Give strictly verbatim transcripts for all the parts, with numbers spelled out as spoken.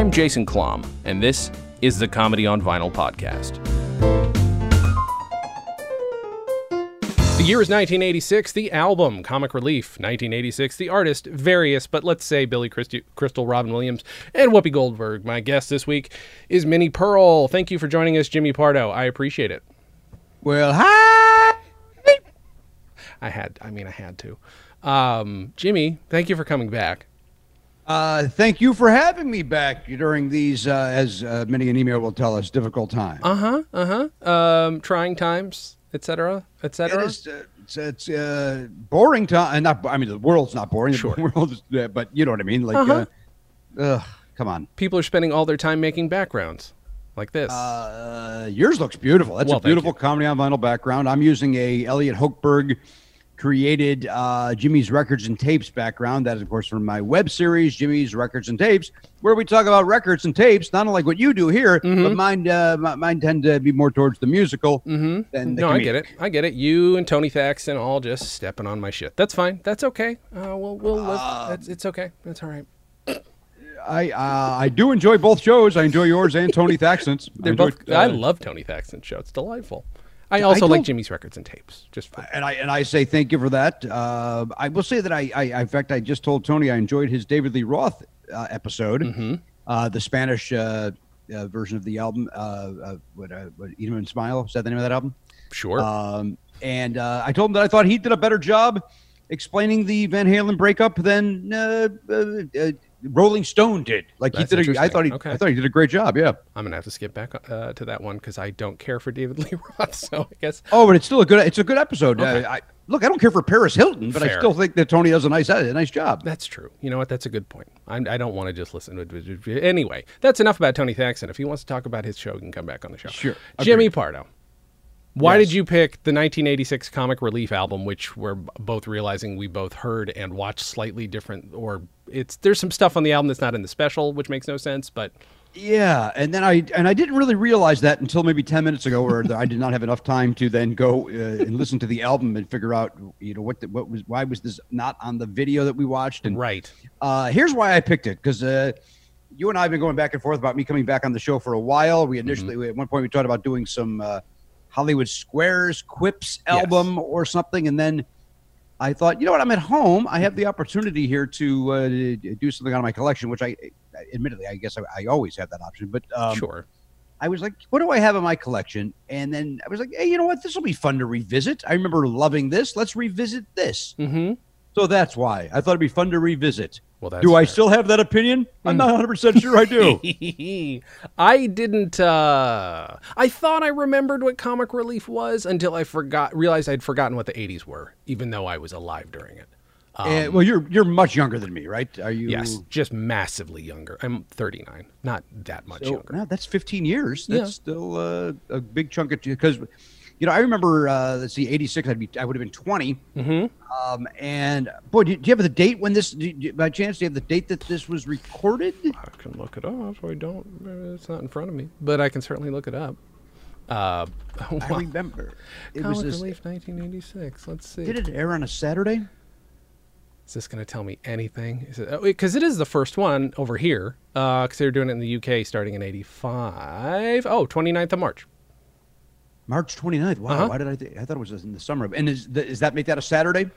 I'm Jason Klamm, and this is the Comedy on Vinyl podcast. The year is nineteen eighty-six, the album, Comic Relief. nineteen eighty-six, the artist, various, but let's say Billy Christi- Crystal, Robin Williams, and Whoopi Goldberg. My guest this week is Minnie Pearl. Thank you for joining us, Jimmy Pardo. I appreciate it. Well, hi! I had, I mean, I had to. Um, Jimmy, thank you for coming back. Uh, thank you for having me back during these, uh, as uh, Minnie and Email will tell us, difficult times. Uh-huh, uh-huh. Um, trying times, et cetera, et cetera. It is, uh, it's it's uh, boring time. Not, I mean, the world's not boring. Sure. The world is, uh, but you know what I mean? Like, uh-huh. uh, ugh, come on. People are spending all their time making backgrounds like this. Uh, yours looks beautiful. That's well, a beautiful Comedy on Vinyl background. I'm using a Elliot Hochberg created uh, Jimmy's Records and Tapes background. That is, of course, from my web series, Jimmy's Records and Tapes, where we talk about records and tapes, not unlike what you do here, mm-hmm. but mine uh, mine tend to be more towards the musical mm-hmm. than the No, comedic. I get it. I get it. You and Tony Thaxton all just stepping on my shit. That's fine. That's okay. Uh, we'll, we'll live. Uh, That's, it's okay. That's all right. I uh, I do enjoy both shows. I enjoy yours and Tony Thaxton's. They're I, enjoyed, both, uh, I love Tony Thaxton's show. It's delightful. I also I like Jimmy's Records and Tapes. Just for and I and I say thank you for that. Uh, I will say that I, I, in fact, I just told Tony I enjoyed his David Lee Roth uh, episode, mm-hmm. uh, the Spanish uh, uh, version of the album. Uh, uh, what, uh, what, Eat 'Em and Smile. Is that the name of that album? Sure. Um, and uh, I told him that I thought he did a better job explaining the Van Halen breakup than uh, uh, uh, Rolling Stone did. Like That's he did. A, I thought he. Okay. I thought he did a great job. Yeah. I'm gonna have to skip back uh, to that one because I don't care for David Lee Roth. So I guess. Oh, but it's still a good. It's a good episode. Okay. Uh, I, look, I don't care for Paris Hilton, but Fair. I still think that Tony does a nice a nice job. That's true. You know what? That's a good point. I'm, I don't want to just listen to it. Anyway, that's enough about Tony Thaxton. If he wants to talk about his show, he can come back on the show. Sure. Jimmy Agreed. Pardo. Why yes. did you pick the nineteen eighty-six Comic Relief album, which we're both realizing we both heard and watched slightly different, or it's there's some stuff on the album that's not in the special, which makes no sense, but yeah. And then I and I didn't really realize that until maybe ten minutes ago, where I did not have enough time to then go uh, and listen to the album and figure out, you know, what the, what was why was this not on the video that we watched? And right, uh, here's why I picked it, because uh, you and I have been going back and forth about me coming back on the show for a while. We initially mm-hmm. we, at one point we talked about doing some. Uh, Hollywood Squares Quips album yes. or something. And then I thought, you know what? I'm at home. I have the opportunity here to, uh, to do something out of my collection, which I admittedly, I guess I, I always have that option. But um, sure, I was like, what do I have in my collection? And then I was like, hey, you know what? This will be fun to revisit. I remember loving this. Let's revisit this. Mm-hmm. So that's why I thought it'd be fun to revisit. Well, that's do I fair. Still have that opinion? I'm not one hundred percent sure I do. I didn't. Uh, I thought I remembered what Comic Relief was until I forgot. Realized I'd forgotten what the eighties were, even though I was alive during it. Um, and, well, you're you're much younger than me, right? Are you? Yes, just massively younger. I'm thirty-nine, not that much so, younger. No, that's fifteen years. That's yeah. still uh, a big chunk of because. You know, I remember, uh, let's see, eighty-six, I'd be, I would have been twenty. Mm-hmm. Um, and, boy, do you, do you have the date when this, do you, by chance, do you have the date that this was recorded? I can look it up. I don't, it's not in front of me, but I can certainly look it up. Uh, well, I remember. It Comic was this, Relief nineteen eighty-six. Let's see. Did it air on a Saturday? Is this going to tell me anything? Because it, it is the first one over here, because uh, they were doing it in the U K starting in eighty-five. Oh, twenty-ninth of March. March twenty-ninth. Wow. Uh-huh. Why did I think? I thought it was in the summer. And is th is that make that a Saturday?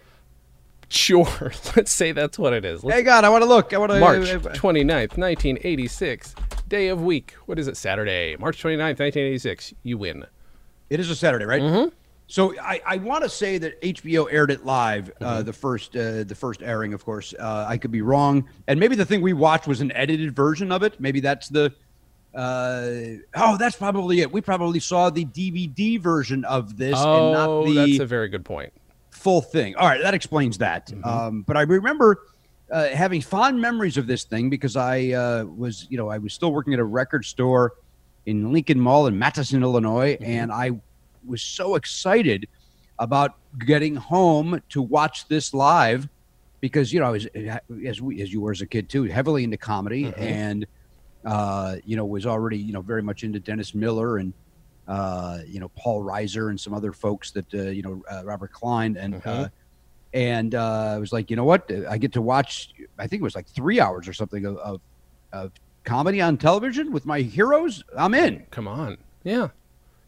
Sure. Let's say that's what it is. Let's hey, God, I want to look. I want to. March twenty-ninth, nineteen eighty-six. Day of week. What is it? Saturday. March twenty-ninth, nineteen eighty-six. You win. It is a Saturday, right? Mm-hmm. So I, I want to say that H B O aired it live, mm-hmm. uh, the first uh, the first airing, of course. Uh, I could be wrong. And maybe the thing we watched was an edited version of it. Maybe that's the... Uh, oh, that's probably it. We probably saw the D V D version of this oh, and not the that's a very good point. Full thing. All right, that explains that. Mm-hmm. Um, but I remember uh, having fond memories of this thing because I uh, was, you know, I was still working at a record store in Lincoln Mall in Matteson, Illinois, mm-hmm. and I was so excited about getting home to watch this live because, you know, I was as we, as you were as a kid too, heavily into comedy mm-hmm. and. Uh, you know, was already, you know, very much into Dennis Miller and, uh, you know, Paul Reiser and some other folks that, uh, you know, uh, Robert Klein. And mm-hmm. uh, and uh, I was like, you know what, I get to watch, I think it was like three hours or something of, of, of comedy on television with my heroes, I'm in. Come on. Yeah.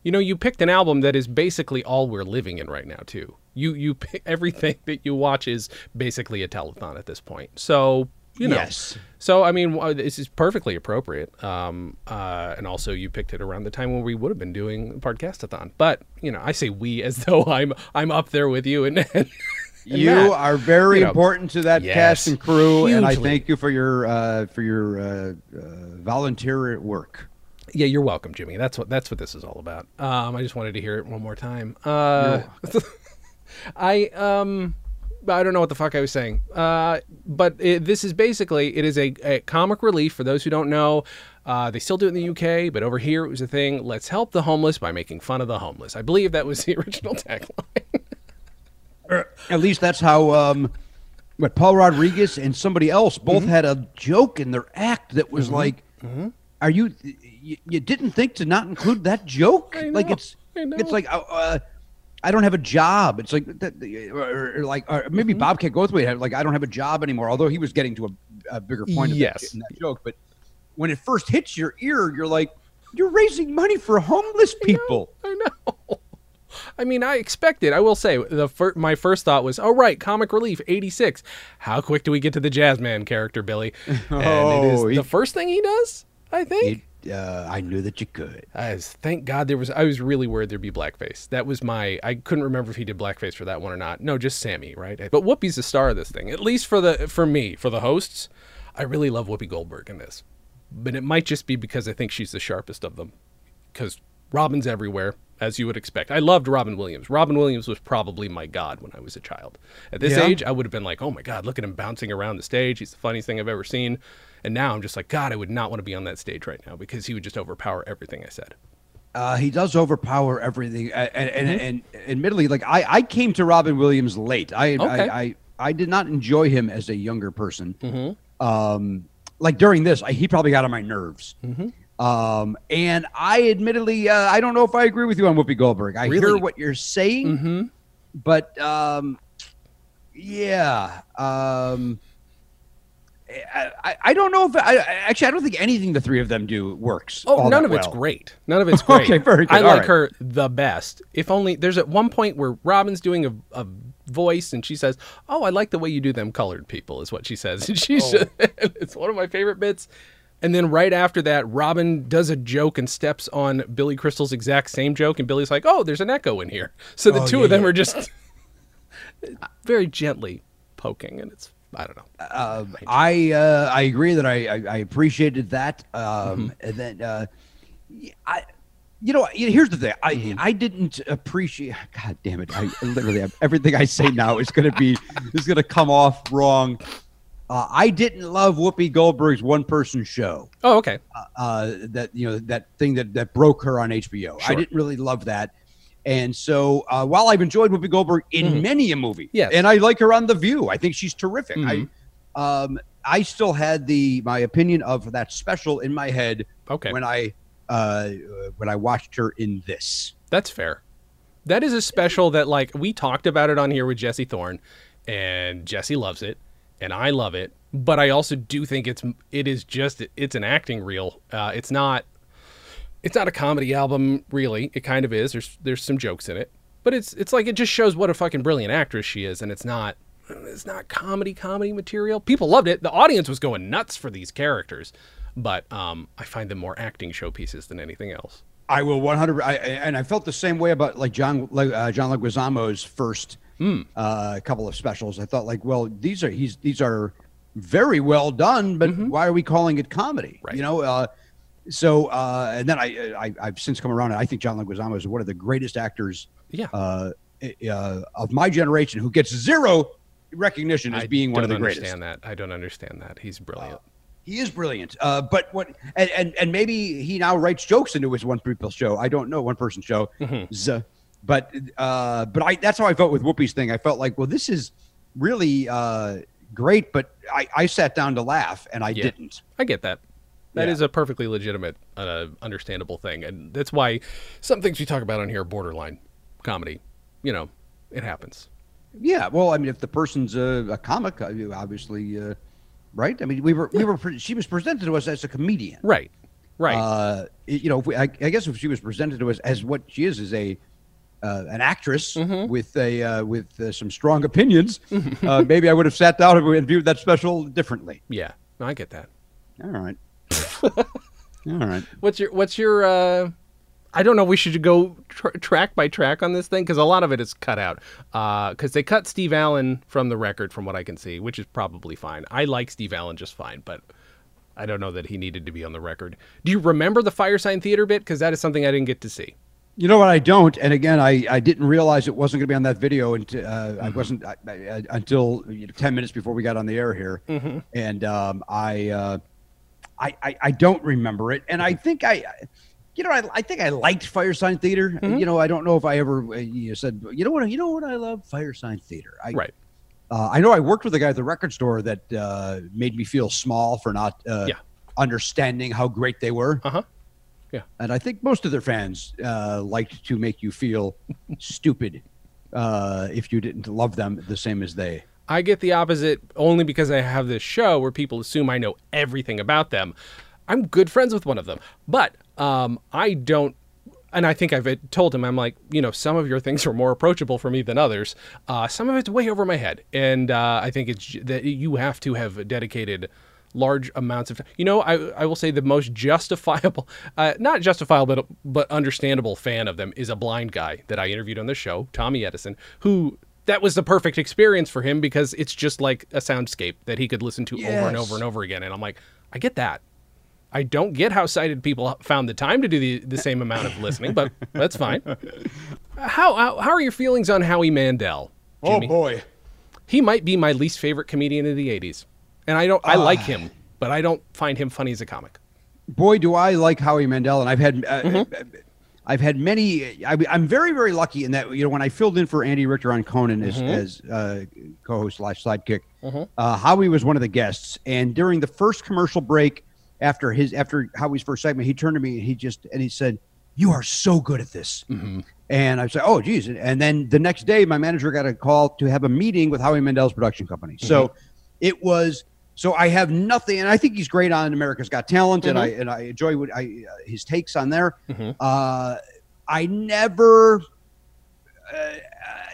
You know, you picked an album that is basically all we're living in right now, too. You you pick, everything that you watch is basically a telethon at this point. So, you know. Yes. So, I mean, this is perfectly appropriate. Um, uh, and also, you picked it around the time when we would have been doing Podcastathon. But, you know, I say we as though I'm I'm up there with you. And, and you that, are very you know, important to that yes, cast and crew. Hugely. And I thank you for your uh, for your uh, uh, volunteer work. Yeah, you're welcome, Jimmy. That's what that's what this is all about. Um, I just wanted to hear it one more time. Uh, I um, I don't know what the fuck I was saying. Uh, but it, this is basically it is a, a comic relief for those who don't know. Uh, they still do it in the U K, but over here it was a thing. Let's help the homeless by making fun of the homeless. I believe that was the original tagline. Or at least that's how. Um, but Paul Rodriguez and somebody else both mm-hmm. had a joke in their act that was mm-hmm. like. Mm-hmm. Are you, you? You didn't think to not include that joke? I know, like it's, I know. It's like uh, I don't have a job. It's like that, or, or like or maybe mm-hmm. Bobcat Goldthwait had like I don't have a job anymore. Although he was getting to a, a bigger point of yes. that, that joke. But when it first hits your ear, you're like, you're raising money for homeless people. I know. I know. I mean, I expected, I will say, the fir my first thought was, oh, right, comic relief, eighty-six. How quick do we get to the Jazzman character, Billy? Oh, and it is he, the first thing he does? I think it, uh, I knew that you could. I was, thank God there was. I was really worried there'd be blackface. That was my. I couldn't remember if he did blackface for that one or not. No, just Sammy, right? But Whoopi's the star of this thing, at least for the for me for the hosts. I really love Whoopi Goldberg in this, but it might just be because I think she's the sharpest of them, because Robin's everywhere as you would expect. I loved Robin Williams. Robin Williams was probably my god when I was a child. At this yeah. age, I would have been like, oh my God, look at him bouncing around the stage. He's the funniest thing I've ever seen. And now I'm just like, God, I would not want to be on that stage right now because he would just overpower everything I said. Uh, he does overpower everything. And, and, mm-hmm. and, and admittedly, like I, I came to Robin Williams late. I, okay. I, I, I did not enjoy him as a younger person. Mm-hmm. Um, like during this, I, he probably got on my nerves. Mm-hmm. Um, and I admittedly, uh, I don't know if I agree with you on Whoopi Goldberg. I really? hear what you're saying, mm-hmm. but, um, yeah, um, I, I don't know if I actually I don't think anything the three of them do works. Oh, none of well. it's great. None of it's great. Okay, very good. I all like right. her the best. If only there's at one point where Robin's doing a, a voice and she says, "Oh, I like the way you do them colored people," is what she says. And she's oh. it's one of my favorite bits. And then right after that, Robin does a joke and steps on Billy Crystal's exact same joke, and Billy's like, "Oh, there's an echo in here." So the oh, two yeah, of them yeah. are just very gently poking, and it's. I don't know. Uh, I uh, I agree that I I, I appreciated that. Um, mm-hmm. And then uh, I, you know, here's the thing. I mm-hmm. I didn't appreciate. God damn it! I literally have, everything I say now is gonna be is gonna come off wrong. Uh, I didn't love Whoopi Goldberg's one-person show. Oh, okay. Uh, uh, that you know that thing that that broke her on H B O. Sure. I didn't really love that. And so uh, while I've enjoyed Whoopi Goldberg in mm-hmm. many a movie, yes. and I like her on The View, I think she's terrific. Mm-hmm. I um, I still had the my opinion of that special in my head okay. when I uh, when I watched her in this. That's fair. That is a special that like we talked about it on here with Jesse Thorne, and Jesse loves it, and I love it. But I also do think it's it is just it's an acting reel. Uh, it's not. It's not a comedy album, really. It kind of is. There's there's some jokes in it, but it's it's like it just shows what a fucking brilliant actress she is, and it's not it's not comedy comedy material. People loved it. The audience was going nuts for these characters, but um, I find them more acting showpieces than anything else. I will one hundred percent. And I felt the same way about like John uh, John Leguizamo's first mm. uh, couple of specials. I thought like, well, these are he's these are very well done, but mm-hmm. why are we calling it comedy? Right. You know. Uh, So uh, and then I, I I've since come around, and I think John Leguizamo is one of the greatest actors yeah. uh, uh, of my generation who gets zero recognition as I being one of the greatest. I don't understand that. I don't understand that. He's brilliant. Uh, he is brilliant. Uh, but what and, and and maybe he now writes jokes into his one people show. I don't know one person show. Mm-hmm. Z, but uh, but I that's how I felt with Whoopi's thing. I felt like well this is really uh, great, but I I sat down to laugh and I yeah. didn't. I get that. That yeah. is a perfectly legitimate, uh, understandable thing. And that's why some things we talk about on here are borderline comedy. You know, it happens. Yeah. Well, I mean, if the person's a, a comic, obviously uh, right? I mean, we were yeah. we were pre she was presented to us as a comedian, right? Right. Uh, you know, if we, I, I guess if she was presented to us as what she is, is a uh, an actress mm-hmm. with a uh, with uh, some strong opinions, uh, maybe I would have sat down and viewed that special differently. Yeah, no, I get that. All right. All right. What's your What's your uh... I don't know. We should go tra track by track on this thing because a lot of it is cut out. Because uh, they cut Steve Allen from the record, from what I can see, which is probably fine. I like Steve Allen just fine, but I don't know that he needed to be on the record. Do you remember the Firesign Theater bit? Because that is something I didn't get to see. You know what? I don't. And again, I, I didn't realize it wasn't going to be on that video until uh, mm-hmm. I wasn't I, I, until you know, ten minutes before we got on the air here, mm-hmm. and um, I, uh, I I I don't remember it, and I think I. I You know, I, I think I liked Firesign Theater. Mm-hmm. You know, I don't know if I ever uh, you know, said, you know what, you know what I love? Firesign Theater. I, right. Uh, I know I worked with a guy at the record store that uh, made me feel small for not uh, yeah. understanding how great they were. Uh-huh. Yeah. And I think most of their fans uh, liked to make you feel stupid uh, if you didn't love them the same as they. I get the opposite only because I have this show where people assume I know everything about them. I'm good friends with one of them, but um, I don't, and I think I've told him, I'm like, you know, some of your things are more approachable for me than others. Uh, some of it's way over my head. And uh, I think it's that you have to have dedicated large amounts of, you know, I, I will say the most justifiable, uh, not justifiable, but, but understandable fan of them is a blind guy that I interviewed on the show, Tommy Edison, who that was the perfect experience for him because it's just like a soundscape that he could listen to yes. over and over and over again. And I'm like, I get that. I don't get how sighted people found the time to do the, the same amount of listening, but that's fine. How, how how are your feelings on Howie Mandel, Jimmy? Oh boy, he might be my least favorite comedian of the eighties, and I don't I uh, like him, but I don't find him funny as a comic. Boy, do I like Howie Mandel, and I've had uh, mm-hmm. I've had many. I, I'm very very lucky in that you know when I filled in for Andy Richter on Conan as mm-hmm. as uh, co-host slash sidekick, mm-hmm. uh, Howie was one of the guests, and during the first commercial break. After his after Howie's first segment, he turned to me and he just and he said, "You are so good at this." Mm-hmm. And I said, "Oh, geez." And then the next day, my manager got a call to have a meeting with Howie Mandel's production company. Mm-hmm. So it was so I have nothing, and I think he's great on America's Got Talent, mm-hmm. and I and I enjoy what I uh, his takes on there. Mm-hmm. uh, I never, uh,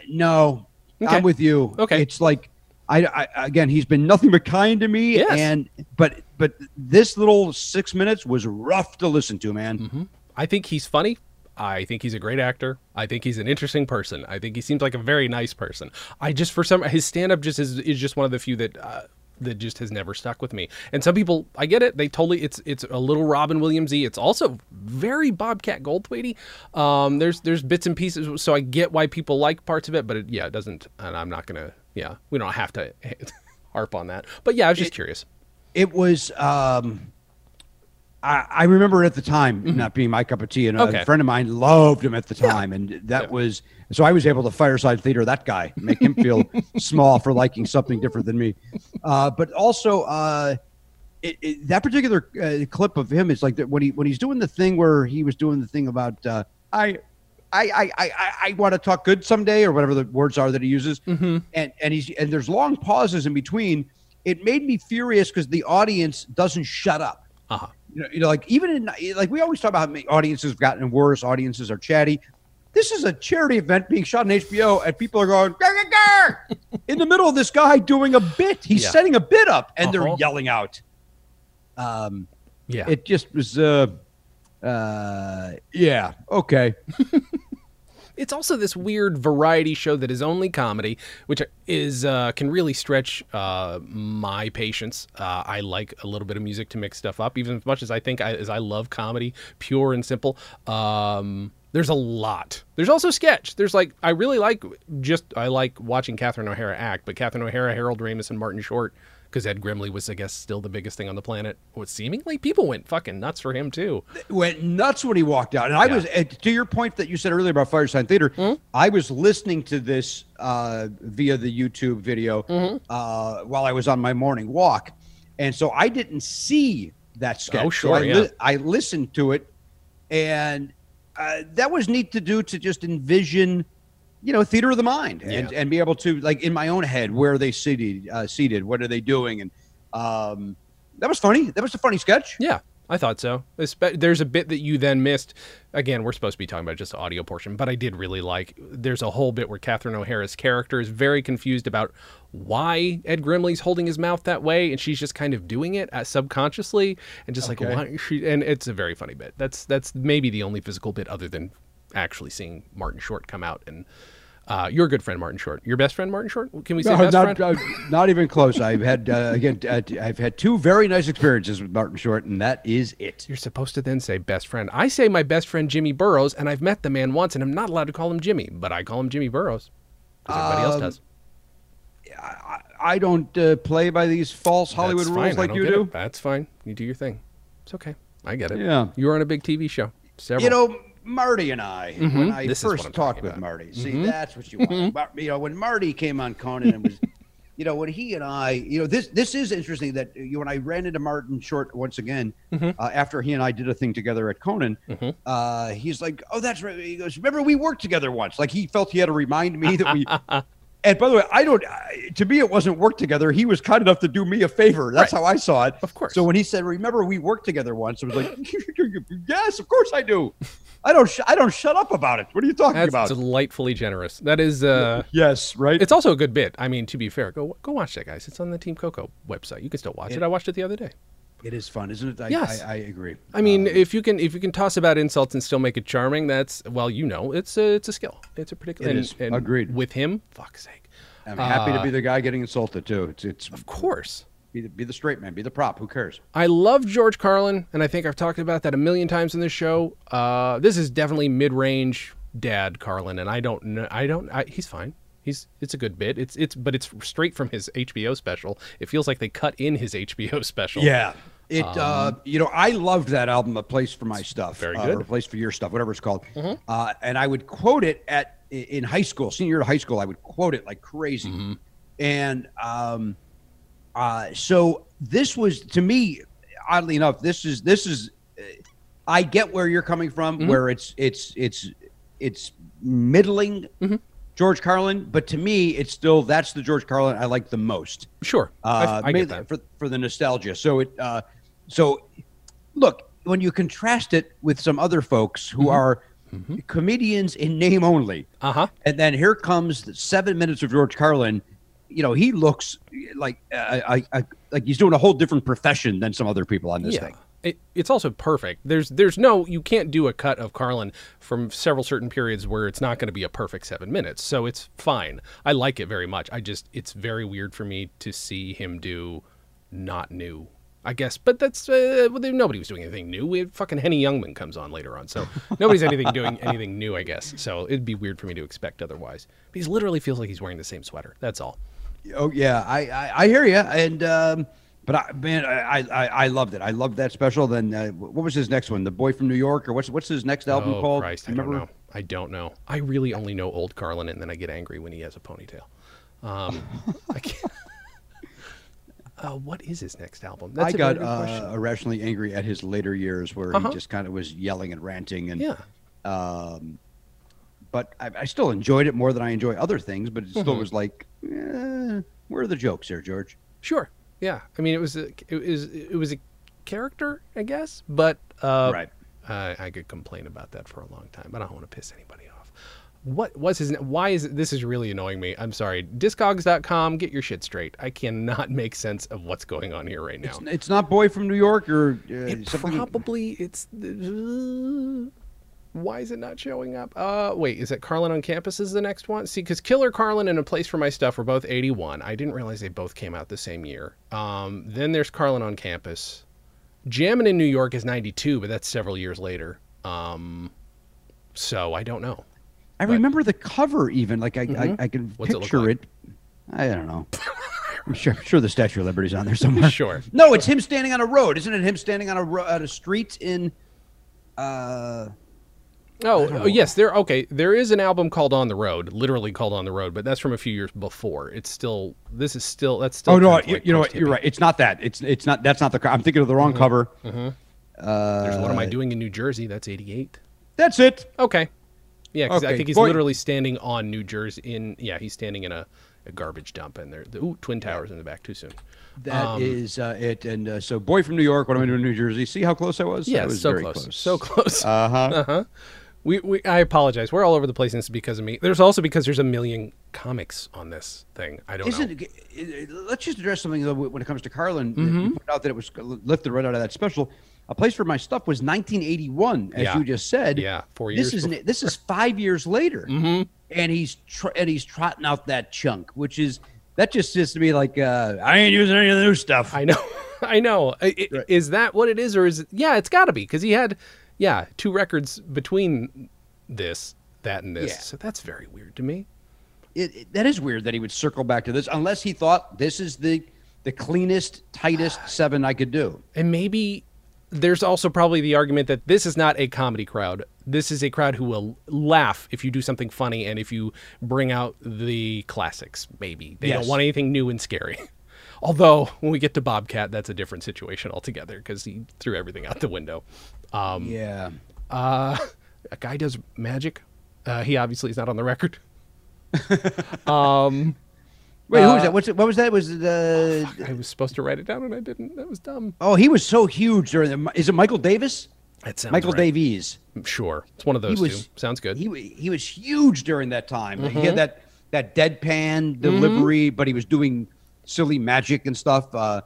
no, okay. I'm with you. Okay, it's like. I, I, again, he's been nothing but kind to me, yes. and but but this little six minutes was rough to listen to, man. Mm-hmm. I think he's funny. I think he's a great actor. I think he's an interesting person. I think he seems like a very nice person. I just for some his stand up just is is just one of the few that uh, that just has never stuck with me. And some people, I get it. They totally it's it's a little Robin Williams-y. It's also very Bobcat Goldthwait-y. Um, there's there's bits and pieces, so I get why people like parts of it, but it, yeah, it doesn't. And I'm not gonna. Yeah, we don't have to harp on that. But yeah, I was just it, curious. It was, um, I, I remember at the time mm-hmm. not being my cup of tea. And okay. a friend of mine loved him at the time. Yeah. And that yeah. was, so I was able to Fireside Theater that guy, make him feel small for liking something different than me. Uh, but also, uh, it, it, that particular uh, clip of him is like that when, he, when he's doing the thing where he was doing the thing about, uh, I. I, I, I, I want to talk good someday or whatever the words are that he uses. Mm-hmm. And, and he's, and there's long pauses in between. It made me furious because the audience doesn't shut up. Uh-huh. You know, you know, like even in, like we always talk about how audiences have gotten worse. Audiences are chatty. This is a charity event being shot on H B O and people are going gar, gar, gar! in the middle of this guy doing a bit. He's yeah. setting a bit up and uh-huh. they're yelling out. Um, yeah, it just was, uh, uh yeah okay It's also this weird variety show that is only comedy, which is uh can really stretch uh my patience. uh I like a little bit of music to mix stuff up, even as much as I think I, as I love comedy pure and simple. Um there's a lot. There's also sketch. There's like I really like just I like watching Catherine O'Hara act, but Catherine O'Hara, Harold Ramis, and Martin Short, because Ed Grimley was, I guess, still the biggest thing on the planet. Well, seemingly, people went fucking nuts for him, too. Went nuts when he walked out. And I yeah. was, and to your point that you said earlier about Firesign Theater, mm-hmm. I was listening to this uh, via the YouTube video mm-hmm. uh, while I was on my morning walk. And so I didn't see that sketch. Oh, sure, so I, yeah. li I listened to it, and uh, that was neat to do, to just envision... you know, theater of the mind, and, yeah. and be able to, like, in my own head, where are they seated? Uh, seated? What are they doing? And Um, that was funny. That was a funny sketch. Yeah, I thought so. There's a bit that you then missed. Again, we're supposed to be talking about just the audio portion, but I did really like, there's a whole bit where Catherine O'Hara's character is very confused about why Ed Grimley's holding his mouth that way, and she's just kind of doing it subconsciously, and just okay. like, why she, and it's a very funny bit. That's, that's maybe the only physical bit other than actually seeing Martin Short come out and Uh, your good friend Martin Short, your best friend Martin Short. Can we say no, best not, friend? Uh, not even close. I've had uh, again. I've had two very nice experiences with Martin Short, and that is it. You're supposed to then say best friend. I say my best friend Jimmy Burrows, and I've met the man once, and I'm not allowed to call him Jimmy, but I call him Jimmy Burrows. Everybody um, else does. I, I don't uh, play by these false Hollywood rules like you do. It. That's fine. You do your thing. It's okay. I get it. Yeah. You were on a big T V show. Several. You know. Marty and I, mm-hmm. when I this first talked with about. Marty, see, mm-hmm. that's what you want. Mm-hmm. You know, when Marty came on Conan and was, you know, when he and I, you know, this this is interesting that you and I ran into Martin Short once again mm-hmm. uh, after he and I did a thing together at Conan. Mm-hmm. uh, he's like, oh, that's right. He goes, remember we worked together once. Like he felt he had to remind me that we. And by the way, I don't. I, to me, it wasn't work together. He was kind enough to do me a favor. That's right. How I saw it. Of course. So when he said, "Remember, we worked together once," I was like, "Yes, of course I do. I don't. Sh I don't shut up about it. What are you talking That's about?" That's delightfully generous. That is. Uh, yes, right. It's also a good bit. I mean, to be fair, go go watch that, guys. It's on the Team Coco website. You can still watch it. it. I watched it the other day. It is fun, isn't it? I, yes, I, I agree. I mean, um, if you can if you can toss about insults and still make it charming, that's well, you know, it's a it's a skill. It's a particular. It and, is. And agreed. With him, fuck's sake. I'm uh, happy to be the guy getting insulted too. It's it's of course. Be the, be the straight man. Be the prop. Who cares? I love George Carlin, and I think I've talked about that a million times in this show. Uh, this is definitely mid-range dad Carlin, and I don't know. I don't. I, he's fine. He's it's a good bit. It's it's but it's straight from his H B O special. It feels like they cut in his H B O special. Yeah. It um, uh you know, I loved that album, A Place for My Stuff. Very good. Uh, or A Place for Your Stuff, whatever it's called. Mm-hmm. Uh and I would quote it at in high school, senior year of high school, I would quote it like crazy. Mm-hmm. And um uh so this was to me, oddly enough, this is this is uh, I get where you're coming from, mm-hmm. where it's it's it's it's middling. Mm-hmm. George Carlin, but to me, it's still that's the George Carlin I like the most. Sure, uh, I, I get that for for the nostalgia. So it, uh, so look when you contrast it with some other folks who mm-hmm. are mm-hmm. comedians in name only. Uh huh. And then here comes the seven minutes of George Carlin. You know, he looks like uh, I, I, like he's doing a whole different profession than some other people on this yeah. thing. It, it's also perfect. There's there's no, you can't do a cut of Carlin from several certain periods where it's not going to be a perfect seven minutes. So it's fine. I like it very much. I just, it's very weird for me to see him do not new, I guess. But that's, uh, well, nobody was doing anything new. We had fucking Henny Youngman comes on later on. So nobody's anything doing anything new, I guess. So it'd be weird for me to expect otherwise. But he literally feels like he's wearing the same sweater. That's all. Oh, yeah. I, I, I hear you. And, um, But I, man, I, I I loved it. I loved that special. Then uh, what was his next one? The Boy from New York, or what's what's his next album oh, called? Christ, I remember? don't know. I don't know. I really only know old Carlin, and then I get angry when he has a ponytail. Um, I can't. Uh, what is his next album? That's I a got uh, irrationally angry at his later years, where uh-huh. he just kind of was yelling and ranting, and yeah. Um, but I, I still enjoyed it more than I enjoy other things. But it still mm-hmm. was like, eh, where are the jokes here, George? Sure. Yeah, I mean, it was a, it was it was a character, I guess, but uh, right. uh, I could complain about that for a long time, but I don't want to piss anybody off. What was his? Why is it, this is really annoying me? I'm sorry, discogs dot com, get your shit straight. I cannot make sense of what's going on here right now. It's, it's not Boy from New York or uh, it something. Probably it's. Uh, Why is it not showing up? Uh, wait, is it Carlin on Campus is the next one? See, because Killer Carlin and A Place for My Stuff were both eighty-one. I didn't realize they both came out the same year. Um, then there's Carlin on Campus. Jammin' in New York is ninety-two, but that's several years later. Um, so I don't know. I but, remember the cover even. Like, I, mm-hmm. I, I can What's picture it, like? it. I don't know. I'm sure, I'm sure the Statue of Liberty's on there somewhere. Sure. No, it's him standing on a road. Isn't it him standing on a, ro on a street in... Uh... Oh, oh yes, there. Okay, there is an album called "On the Road," literally called "On the Road," but that's from a few years before. It's still. This is still. That's still. Oh no, you, like you know what? You're right. It's not that. It's it's not. That's not the. I'm thinking of the wrong mm-hmm. cover. Mm-hmm. uh, There's What Am I Doing in New Jersey? That's eighty-eight. That's it. Okay. Yeah, because okay. I think he's Boy. literally standing on New Jersey. In yeah, he's standing in a a garbage dump, and they're the ooh, Twin Towers in the back. Too soon. That um, is uh, it. And uh, so, Boy from New York, What Am I Doing in New Jersey? See how close I was? Yeah, I was so very close. close. So close. Uh huh. Uh huh. We, we, I apologize. We're all over the place, and it's because of me. There's also because there's a million comics on this thing. I don't Isn't, know. It, let's just address something though, when it comes to Carlin. Mm-hmm. You pointed out that it was lifted right out of that special. A Place for My Stuff was nineteen eighty-one, as yeah. you just said. Yeah, four years. This is an, this is five years later, mm-hmm. and he's tr and he's trotting out that chunk, which is that just says to me like uh, I ain't using any of the new stuff. I know, I know. It, right. Is that what it is, or is it? Yeah, it's got to be because he had. Yeah, two records between this, that, and this. Yeah. So that's very weird to me. It, it, that is weird that he would circle back to this, unless he thought this is the the cleanest, tightest seven I could do. And maybe there's also probably the argument that this is not a comedy crowd. This is a crowd who will laugh if you do something funny and if you bring out the classics, maybe. They yes. don't want anything new and scary. Although, when we get to Bobcat, that's a different situation altogether because he threw everything out the window. Um, yeah. Uh, a guy does magic. Uh, he obviously is not on the record. um, Wait, uh, who was that? What's it, what was that? Was it, uh, oh, I was supposed to write it down and I didn't. That was dumb. Oh, he was so huge during the. Is it Michael Davis? That sounds Michael right. Davies. Sure, it's one of those was, two. Sounds good. He he was huge during that time. Mm-hmm. He had that that deadpan delivery, mm-hmm. but he was doing silly magic and stuff. Uh,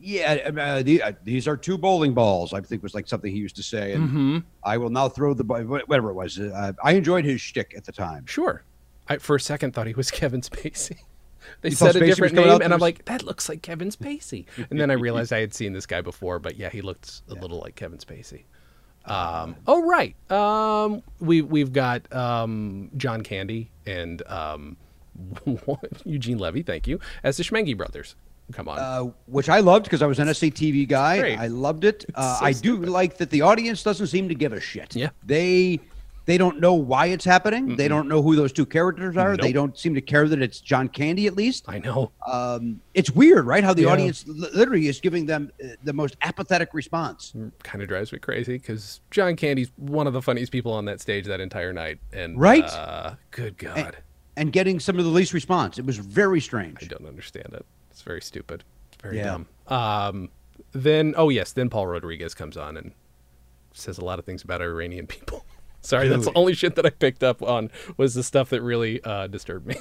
Yeah, uh, the, uh, these are two bowling balls, I think was like something he used to say. And mm-hmm. I will now throw the ball, whatever it was. Uh, I enjoyed his shtick at the time. Sure. I, for a second, thought he was Kevin Spacey. They you said a Spacey different name, and I'm like, that looks like Kevin Spacey. And then I realized I had seen this guy before, but yeah, he looked a yeah. little like Kevin Spacey. Um, oh, right. Um, we, we've got um, John Candy and um, Eugene Levy, thank you, as the Schmengi brothers. Come on, uh, which I loved because I was an S A T V guy. I loved it. Uh, so I do stupid. like that the audience doesn't seem to give a shit. Yeah, they they don't know why it's happening. Mm-mm. They don't know who those two characters are. Nope. They don't seem to care that it's John Candy. At least I know. Um, it's weird, right? How the yeah. audience literally is giving them uh, the most apathetic response. Kind of drives me crazy because John Candy's one of the funniest people on that stage that entire night. And right, uh, good God, and, and getting some of the least response. It was very strange. I don't understand it. It's very stupid. It's very yeah. dumb. Um, then, oh, yes, then Paul Rodriguez comes on and says a lot of things about Iranian people. Sorry, Dude. that's the only shit that I picked up on was the stuff that really uh, disturbed me.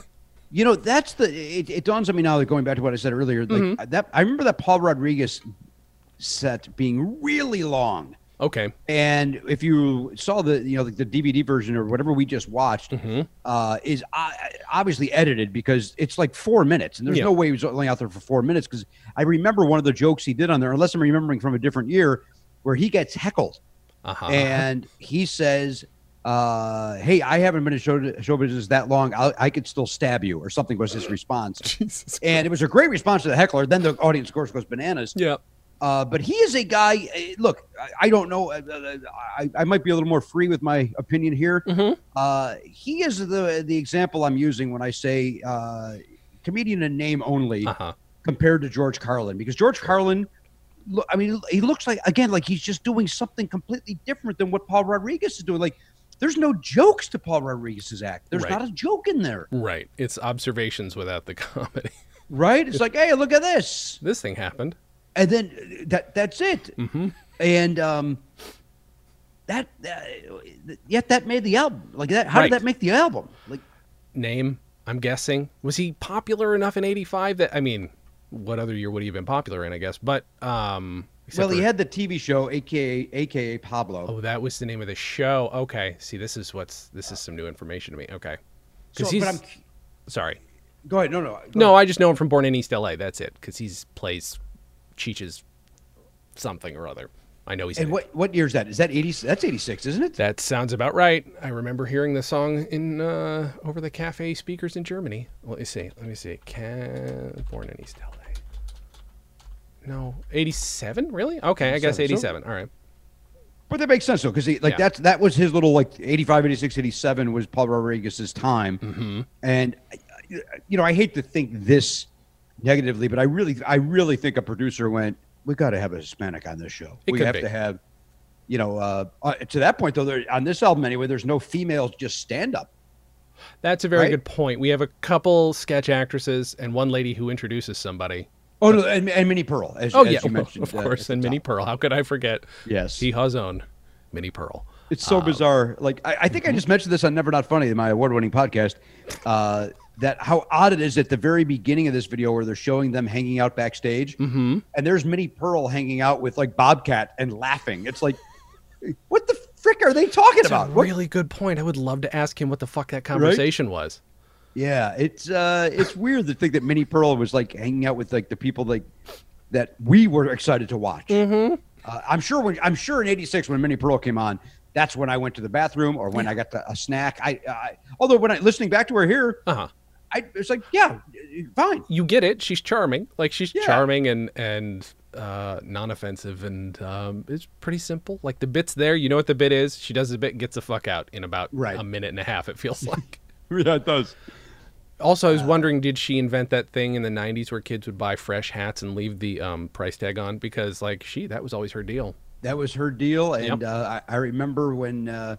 You know, that's the, it, it dawns on me now that going back to what I said earlier, like mm-hmm. that I remember that Paul Rodriguez set being really long. Okay. And if you saw the, you know, the, the D V D version or whatever we just watched mm-hmm. uh, is uh, obviously edited because it's like four minutes and there's yeah. no way he was only out there for four minutes because I remember one of the jokes he did on there, unless I'm remembering from a different year, where he gets heckled uh-huh. and he says, uh, hey, I haven't been in show, show business that long. I'll, I could still stab you or something was his response. Jesus and God. It was a great response to the heckler. Then the audience, of course, goes bananas. Yeah. Uh, but he is a guy, look, I, I don't know, uh, I, I might be a little more free with my opinion here. Mm-hmm. uh, he is the the example I'm using when I say uh, comedian in name only uh-huh. compared to George Carlin. Because George Carlin, look, I mean, he looks like, again, like he's just doing something completely different than what Paul Rodriguez is doing. Like, there's no jokes to Paul Rodriguez's act. There's right. not a joke in there. Right. It's observations without the comedy. Right? It's like, hey, look at this. This thing happened. And then that that's it. Mm-hmm. And um, that uh, yet that made the album like that. How right. did that make the album? Like name, I'm guessing. Was he popular enough in eighty-five that I mean, what other year would he have been popular in? I guess, but um, well, he for, had the T V show, aka aka Pablo. Oh, that was the name of the show. Okay, see, this is what's this is some new information to me. Okay, because so, he's but I'm, sorry. Go ahead. No, no, no. Ahead. I just know him from Born in East L A. That's it. Because he's plays. Cheech's something or other. I know he's. And what what year is that? Is that eighty? That's eighty-six, isn't it? That sounds about right. I remember hearing the song in uh, over the cafe speakers in Germany. Let me see. Let me see. Can, born in East L A. No, eighty-seven. Really? Okay, I guess eighty-seven. So, all right. But that makes sense though, because like yeah. that's that was his little like eighty-five, eighty-six, eighty-seven was Paul Rodriguez's time, mm-hmm. and you know I hate to think this. Negatively, but I really, I really think a producer went, we got to have a Hispanic on this show. It we have be. to have, you know, uh, uh, to that point though, there, on this album anyway, there's no females just stand up. That's a very right? good point. We have a couple sketch actresses and one lady who introduces somebody. Oh, no, and, and Minnie Pearl, as, oh, as yeah, you mentioned. Of course, uh, and Minnie Pearl. How could I forget? Yes. Hee-haw's own Minnie Pearl. It's so um, bizarre. Like, I, I think I just mentioned this on Never Not Funny, my award-winning podcast, uh, that how odd it is at the very beginning of this video where they're showing them hanging out backstage, mm-hmm. and there's Minnie Pearl hanging out with, like, Bobcat and laughing. It's like, what the frick are they talking That's about? A really what? Good point. I would love to ask him what the fuck that conversation right? was. Yeah, it's uh, it's weird to think that Minnie Pearl was like hanging out with like the people like that we were excited to watch. Mm-hmm. Uh, I'm sure when I'm sure in eighty-six when Minnie Pearl came on, that's when I went to the bathroom or when yeah. I got the, a snack. I, I although when I listening back to her here, uh-huh. I it's like yeah, fine. You get it. She's charming, like she's yeah. charming and and uh, non-offensive and um, it's pretty simple. Like the bit's there. You know what the bit is. She does the bit and gets the fuck out in about right. a minute and a half. It feels like yeah, it does. Also, I was wondering, did she invent that thing in the nineties where kids would buy fresh hats and leave the um, price tag on? Because, like, she, that was always her deal. That was her deal. And yep. uh, I, I remember when uh,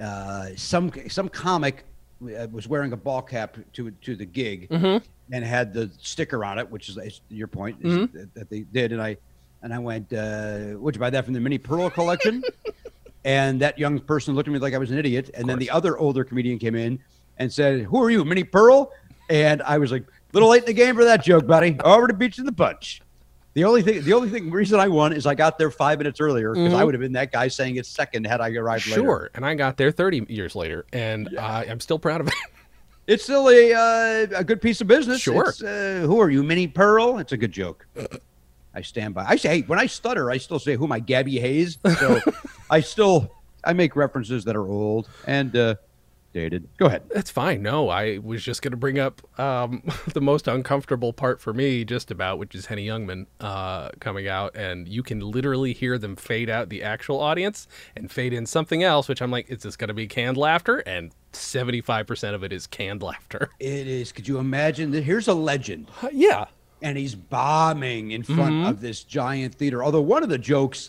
uh, some some comic was wearing a ball cap to to the gig mm-hmm. and had the sticker on it, which is your point, mm-hmm. is that they did. And I, and I went, uh, would you buy that from the Minnie Pearl collection? And that young person looked at me like I was an idiot. And then the other older comedian came in and said, who are you, Minnie Pearl? And I was like, a little late in the game for that joke, buddy. Already beat you to the punch. The only thing, the only thing reason I won is I got there five minutes earlier because mm-hmm. I would have been that guy saying it second had I arrived sure. later. Sure, and I got there thirty years later, and yeah. uh, I'm still proud of it. It's still a uh, a good piece of business. Sure. It's, uh, who are you, Minnie Pearl? It's a good joke. I stand by. I say, hey, when I stutter, I still say, who am I, Gabby Hayes? So I still, I make references that are old and uh, dated. Go ahead. That's fine. No, I was just going to bring up um, the most uncomfortable part for me just about, which is Henny Youngman uh, coming out. And you can literally hear them fade out the actual audience and fade in something else, which I'm like, is this going to be canned laughter? And seventy-five percent of it is canned laughter. It is. Could you imagine that? Here's a legend. Uh, yeah. And he's bombing in front mm-hmm. of this giant theater. Although one of the jokes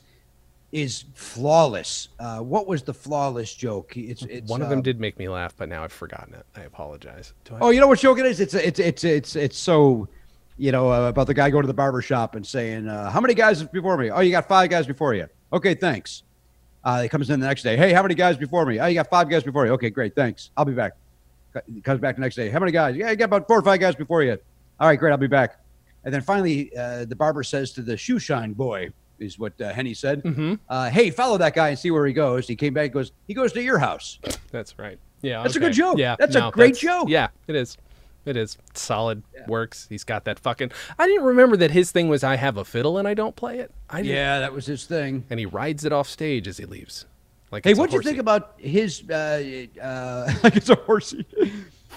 is flawless. Uh, what was the flawless joke? It's, it's one of them uh, did make me laugh, but now I've forgotten it. I apologize. I oh, you know what joke it is? It's it's it's it's it's so, you know, uh, about the guy going to the barber shop and saying, uh, "How many guys before me? Oh, you got five guys before you. Okay, thanks." Uh, he comes in the next day. Hey, how many guys before me? Oh, you got five guys before you. Okay, great, thanks. I'll be back. He comes back the next day. How many guys? Yeah, you got about four or five guys before you. All right, great. I'll be back. And then finally, uh, the barber says to the shoe shine boy, is what uh, Henny said. Mm-hmm. uh, hey, follow that guy and see where he goes. He came back and goes, he goes to your house. That's right. Yeah. That's okay. A good joke. Yeah, that's no, a great that's, joke. Yeah, it is. It is. Solid yeah. works. He's got that fucking... I didn't remember that his thing was I have a fiddle and I don't play it. I didn't... Yeah, that was his thing. And he rides it off stage as he leaves. Like hey, what'd you think about his... Uh, uh, like it's a horsey.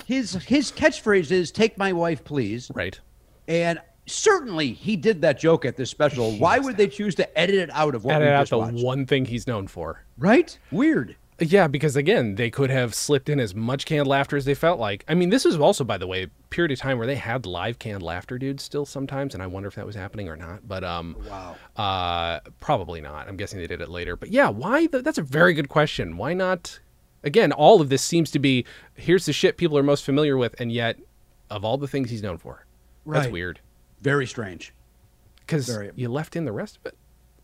His, his catchphrase is, take my wife, please. Right. And... Certainly, he did that joke at this special. He Why would that. They choose to edit it out of what edit we just out the watched? One thing he's known for? Right? Weird. Yeah, because again, they could have slipped in as much canned laughter as they felt like. I mean, this is also, by the way, a period of time where they had live canned laughter dudes still sometimes, and I wonder if that was happening or not. But um, wow, uh, probably not. I'm guessing they did it later. But yeah, why? The, that's a very good question. Why not? Again, all of this seems to be here's the shit people are most familiar with, and yet of all the things he's known for, right. That's weird. Very strange. Because you left in the rest of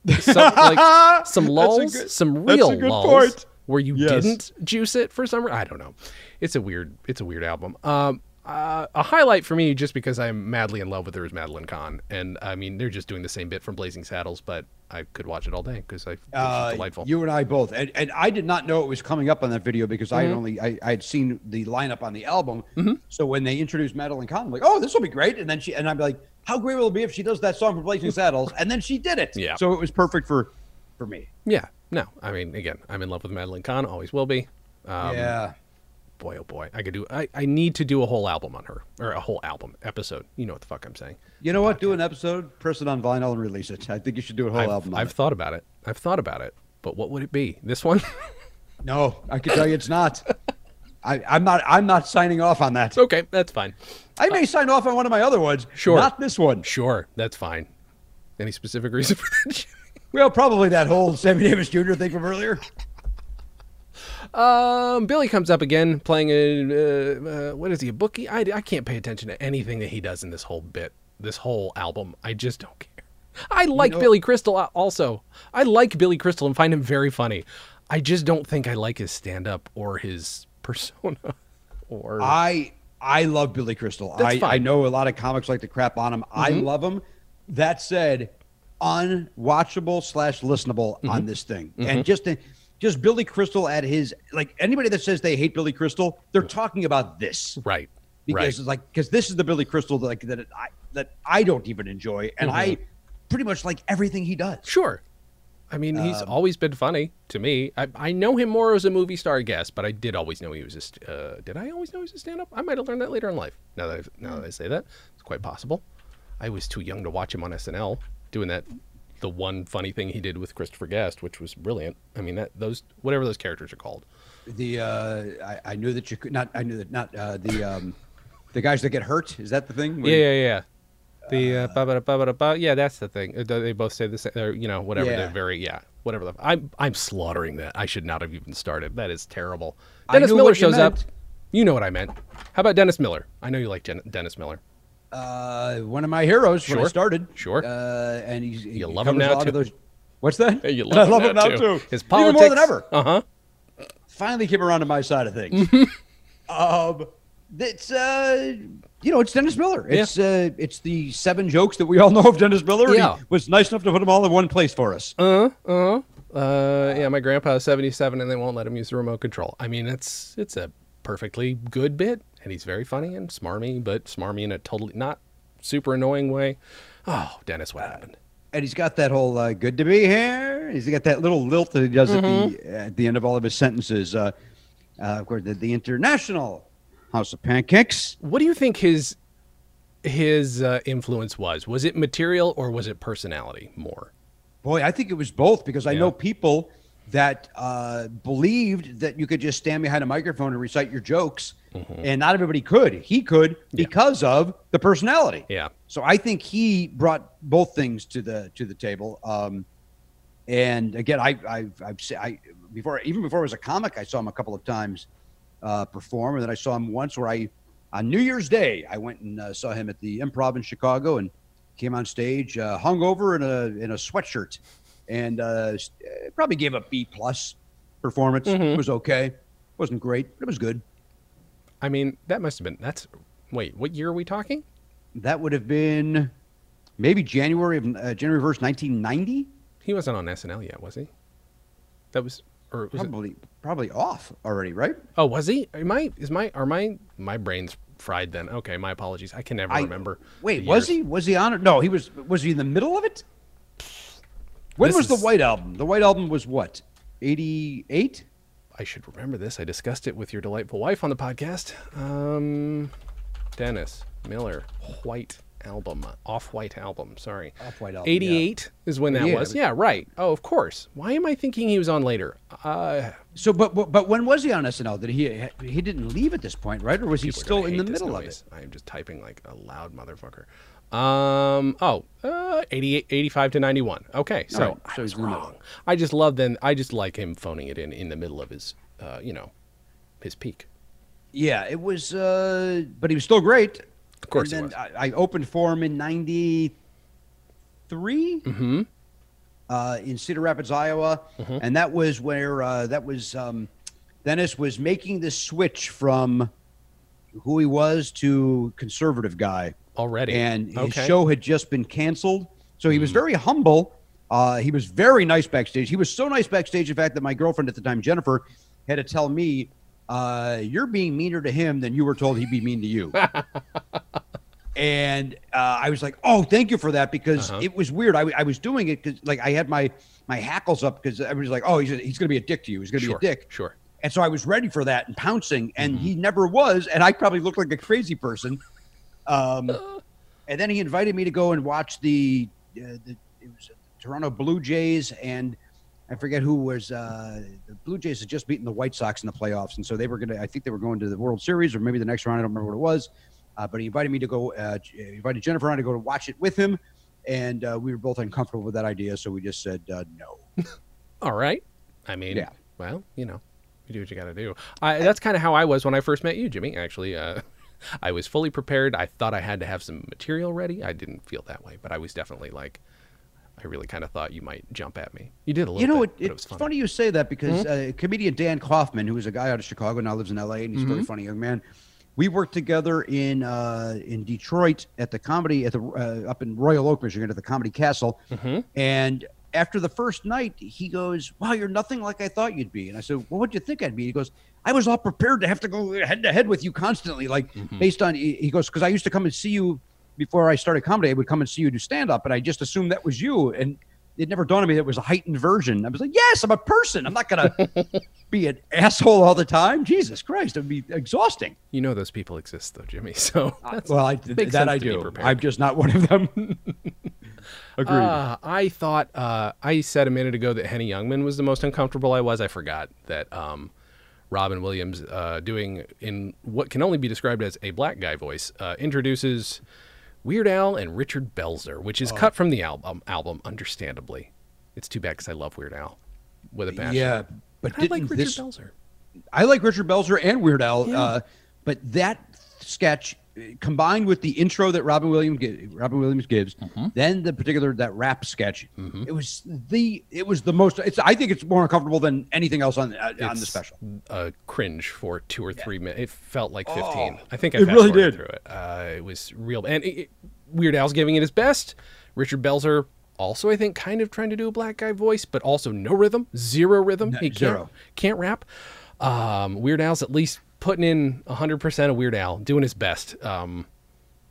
it. Some, like, some lulls, good, some real lulls point. Where you yes. didn't juice it for some reason. I don't know. It's a weird It's a weird album. Um, uh, a highlight for me, just because I'm madly in love with her, is Madeline Kahn. And, I mean, they're just doing the same bit from Blazing Saddles, but I could watch it all day because it's uh, delightful. You and I both. And, and I did not know it was coming up on that video because mm-hmm. I had only I, I had seen the lineup on the album. Mm-hmm. So when they introduced Madeline Kahn, I'm like, oh, this will be great. And then she and I'm like, how great will it be if she does that song from Blazing Saddles? And then she did it. Yeah. So it was perfect for, for me. Yeah. No, I mean, again, I'm in love with Madeline Kahn. Always will be. Um, yeah. Boy, oh boy. I could do, I, I need to do a whole album on her or a whole album episode. You know what the fuck I'm saying. You know what? Do an episode, press it on vinyl and release it. I think you should do a whole I've, album on I've it. thought about it. I've thought about it. But what would it be? This one? No, I can tell you it's not. I, I'm not. I'm not signing off on that. Okay, that's fine. I may uh, sign off on one of my other ones. Sure. Not this one. Sure, that's fine. Any specific reason for that? Well, probably that whole Sammy Davis Junior thing from earlier. Um, Billy comes up again, playing a, uh, uh, what is he, a bookie? I, I can't pay attention to anything that he does in this whole bit, this whole album. I just don't care. I like you know, Billy Crystal also. I like Billy Crystal and find him very funny. I just don't think I like his stand-up or his persona. Or I I love Billy Crystal. I, I know a lot of comics like to crap on him. Mm-hmm. I love him. That said, unwatchable slash listenable mm-hmm. on this thing. Mm-hmm. And just, just Billy Crystal at his, like anybody that says they hate Billy Crystal, they're talking about this. Right. Because right. it's like, because this is the Billy Crystal that, like, that, I, that I don't even enjoy. And mm-hmm. I pretty much like everything he does. Sure. I mean, he's um, always been funny to me. I, I know him more as a movie star guest, but I did always know he was a, uh, did I always know he was a stand-up? I might have learned that later in life. Now that, I've, now that I say that, it's quite possible. I was too young to watch him on S N L doing that, the one funny thing he did with Christopher Guest, which was brilliant. I mean, that those, whatever those characters are called. The, uh, I, I knew that you could not, I knew that not, uh, the, um, the guys that get hurt, is that the thing? When, yeah, yeah, yeah. The uh, ba ba ba ba yeah, that's the thing. They both say the same, or, you know, whatever. Yeah. They're very, yeah, whatever. The, I'm I'm slaughtering that. I should not have even started. That is terrible. Dennis Miller shows up. You know what I meant. How about Dennis Miller? I know you like Jen Dennis Miller. Uh, one of my heroes sure. when I started. Sure. Uh, and he's he you love him now too. Those... What's that? You love, I love him, him now too. too. His politics, even more than ever. Uh huh. Finally came around to my side of things. um, that's uh. You know, it's Dennis Miller. It's yeah. uh, it's the seven jokes that we all know of Dennis Miller. Yeah. He was nice enough to put them all in one place for us. Uh-huh. Uh-huh. Uh, yeah, my grandpa is seventy-seven, and they won't let him use the remote control. I mean, it's, it's a perfectly good bit, and he's very funny and smarmy, but smarmy in a totally not super annoying way. Oh, Dennis, what happened? And he's got that whole uh, good to be here. He's got that little lilt that he does mm-hmm. at, the, at the end of all of his sentences. Uh, uh, of course, the, the international... House of Pancakes. What do you think his his uh, influence was? Was it material or was it personality more? Boy, I think it was both, because yeah. I know people that uh, believed that you could just stand behind a microphone and recite your jokes, mm-hmm. and not everybody could. He could yeah. because of the personality. Yeah. So I think he brought both things to the to the table. Um, and again, I I've, I've I before even before I was a comic, I saw him a couple of times. Uh, perform, and then I saw him once where I, on New Year's Day, I went and uh, saw him at the Improv in Chicago, and came on stage uh, hungover in a in a sweatshirt, and uh, probably gave a B plus performance. Mm-hmm. It was okay, it wasn't great, but it was good. I mean, that must have been that's. Wait, what year are we talking? That would have been maybe January of uh, January first, nineteen ninety. He wasn't on S N L yet, was he? That was. Or was probably, it... probably off already, right? Oh, was he? Am I, is my, are my, my brain's fried then? Okay, my apologies. I can never I, remember. Wait, was he? Was he on it? No, he was. Was he in the middle of it? When this was the is... White Album? The White Album was what? eighty-eight? I should remember this. I discussed it with your delightful wife on the podcast. Um, Dennis Miller, White Album, Off-White Album. Sorry, Off-White Album. eighty-eight yeah. is when that yeah, was. was. Yeah, right. Oh, of course. Why am I thinking he was on later? Uh, so, but, but but when was he on S N L? Did he he didn't leave at this point, right? Or was he still in the middle of it? I am just typing like a loud motherfucker. Um. Oh, uh, eighty-eight, eighty-five to ninety-one. Okay, so, right. so I was he's wrong. I just love them. I just like him phoning it in in the middle of his, uh, you know, his peak. Yeah, it was. Uh, but he was still great. Of course. And then I, I opened for him in ninety-three mm-hmm. uh, in Cedar Rapids, Iowa. Mm-hmm. And that was where uh, that was um, Dennis was making the switch from who he was to conservative guy already. And his okay. show had just been canceled. So he was mm. very humble. Uh, he was very nice backstage. He was so nice backstage, in fact, that my girlfriend at the time, Jennifer, had to tell me, Uh, you're being meaner to him than you were told he'd be mean to you. And uh, I was like, oh, thank you for that, because uh-huh. it was weird. I, I was doing it because, like, I had my my hackles up because I was like, oh, he's, he's going to be a dick to you. He's going to sure, be a dick. Sure. And so I was ready for that and pouncing, and mm-hmm. he never was. And I probably looked like a crazy person. Um, and then he invited me to go and watch the, uh, the it was Toronto Blue Jays and – I forget who was uh, the Blue Jays had just beaten the White Sox in the playoffs, and so they were going to. I think they were going to the World Series or maybe the next round. I don't remember what it was, uh, but he invited me to go. Uh, he invited Jennifer on to go to watch it with him, and uh, we were both uncomfortable with that idea, so we just said uh, no. All right. I mean, yeah. Well, you know, You do what you got to do. I, that's kind of how I was when I first met you, Jimmy, actually. Uh, I was fully prepared. I thought I had to have some material ready. I didn't feel that way, but I was definitely like, I really kind of thought you might jump at me. You did a little bit. You know, bit, it, it it's funny. funny you say that because mm-hmm. uh, comedian Dan Kaufman, who is a guy out of Chicago, now lives in L A, and he's mm-hmm. a very funny young man. We worked together in uh, in Detroit at the comedy at the uh, up in Royal Oak, Michigan, at the Comedy Castle. Mm-hmm. And after the first night, he goes, "Wow, you're nothing like I thought you'd be." And I said, "Well, what'd you think I'd be?" He goes, "I was all prepared to have to go head to head with you constantly, like mm-hmm. based on." He goes, "Because I used to come and see you before I started comedy. I would come and see you do stand up, and I just assumed that was you, and it never dawned on me that it was a heightened version." I was like, "Yes, I'm a person. I'm not gonna be an asshole all the time. Jesus Christ, it'd be exhausting." You know those people exist, though, Jimmy. So that's, uh, well, I, that, that I do. I'm just not one of them. Agreed. Uh, I thought uh, I said a minute ago that Henny Youngman was the most uncomfortable I was. I forgot that um, Robin Williams, uh, doing in what can only be described as a black guy voice, uh, introduces Weird Al and Richard Belzer, which is oh. cut from the album, album, understandably. It's too bad because I love Weird Al with a passion. Yeah, but, but I like Richard this, Belzer. I like Richard Belzer and Weird Al, yeah. uh, but that sketch combined with the intro that Robin Williams Robin Williams gives, mm-hmm. then the particular that rap sketch, mm-hmm. it was the it was the most. It's I think it's more uncomfortable than anything else on uh, on the special. A cringe for two or three yeah. minutes. It felt like fifteen. Oh, I think I it really did through it. Uh, it was real, and it, it, Weird Al's giving it his best. Richard Belzer also, I think, kind of trying to do a black guy voice, but also no rhythm, zero rhythm. No, he zero. Can't, can't rap. Um, Weird Al's at least putting in one hundred percent of Weird Al, doing his best, um,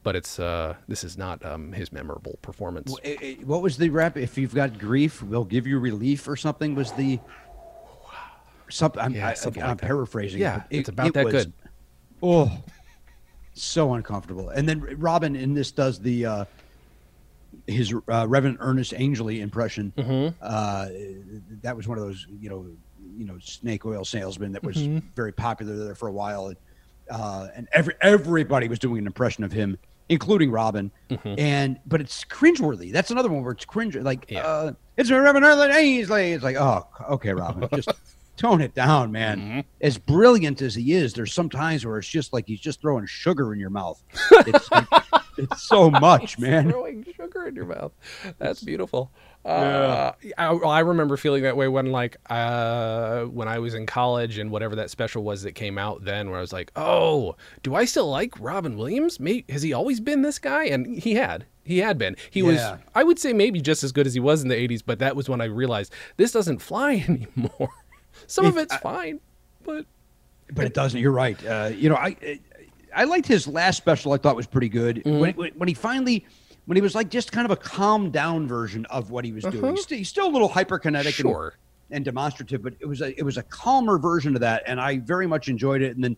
but it's uh, this is not um, his memorable performance. What was the rap? If you've got grief, we'll give you relief or something. Was the something? I'm, yeah, I, something I'm like paraphrasing. Yeah, it, it's about it that was, good. Oh, so uncomfortable. And then Robin in this does the uh, his uh, Reverend Ernest Angley impression. Mm-hmm. uh, that was one of those, you know. you know, snake oil salesman that was mm-hmm. very popular there for a while. And, uh, and every, everybody was doing an impression of him, including Robin. Mm-hmm. And, but it's cringeworthy. That's another one where it's cringe. Like, yeah. uh, it's Reverend Ernest Angley. It's like, oh, okay, Robin, just tone it down, man. Mm-hmm. As brilliant as he is, there's some times where it's just like, he's just throwing sugar in your mouth. It's, like, it's so much, he's man. Throwing sugar in your mouth. That's beautiful. Uh, yeah. I, I remember feeling that way when, like, uh, when I was in college and whatever that special was that came out then, where I was like, oh, do I still like Robin Williams? May, has he always been this guy? And he had, he had been, he yeah. was, I would say maybe just as good as he was in the eighties, but that was when I realized this doesn't fly anymore. Some it, of it's I, fine, but, but it doesn't. You're right. Uh, you know, I, I, I liked his last special. I thought was pretty good. Mm-hmm. when, when, when he finally, when he was like just kind of a calm down version of what he was doing. Uh-huh. He's, st he's still a little hyperkinetic sure. and, and demonstrative, but it was, a, it was a calmer version of that. And I very much enjoyed it. And then,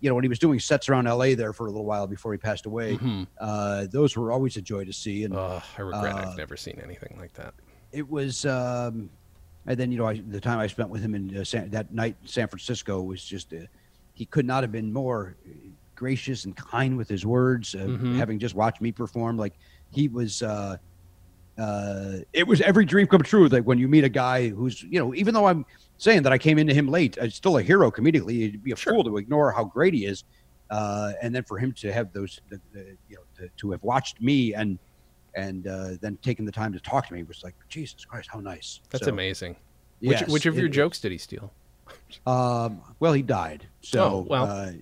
you know, when he was doing sets around L A there for a little while before he passed away, mm-hmm. uh, those were always a joy to see. And uh, I regret uh, I've never seen anything like that. It was, um, and then, you know, I, the time I spent with him in uh, San, that night in San Francisco was just, uh, he could not have been more gracious and kind with his words, uh, mm-hmm. having just watched me perform. Like, he was, uh, uh, it was every dream come true. Like, when you meet a guy who's, you know, even though I'm saying that I came into him late, I'm still a hero comedically. You'd be a sure. fool to ignore how great he is. Uh, and then for him to have those, the, the, you know, to, to have watched me and, and uh, then taking the time to talk to me was like, Jesus Christ, how nice. That's so amazing. Yes, which, which of your is. jokes did he steal? um, well, he died. So, oh, well, uh, I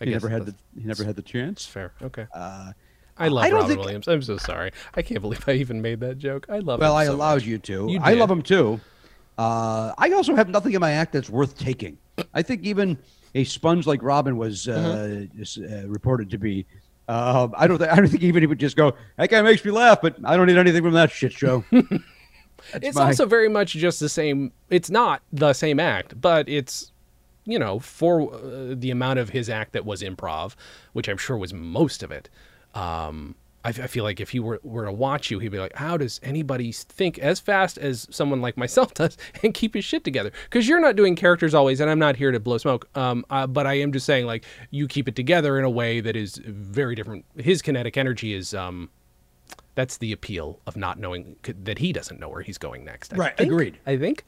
he guess never had the, he never had the chance. Fair. Okay. Uh, I love I Robin think... Williams. I'm so sorry. I can't believe I even made that joke. I love well, him Well, I so allowed much. you to. You I love him, too. Uh, I also have nothing in my act that's worth taking. I think even a sponge like Robin was uh, mm-hmm. uh, reported to be. Uh, I don't. Th I don't think even he would just go, that guy makes me laugh, but I don't need anything from that shit show. It's my... also very much just the same. It's not the same act, but it's, you know, for uh, the amount of his act that was improv, which I'm sure was most of it. Um, I, I feel like if he were, were to watch you, he'd be like, how does anybody think as fast as someone like myself does and keep his shit together? Because you're not doing characters always, and I'm not here to blow smoke, um, uh, but I am just saying, like, you keep it together in a way that is very different. His kinetic energy is, um, that's the appeal of not knowing, that he doesn't know where he's going next. I right, think, agreed. I think.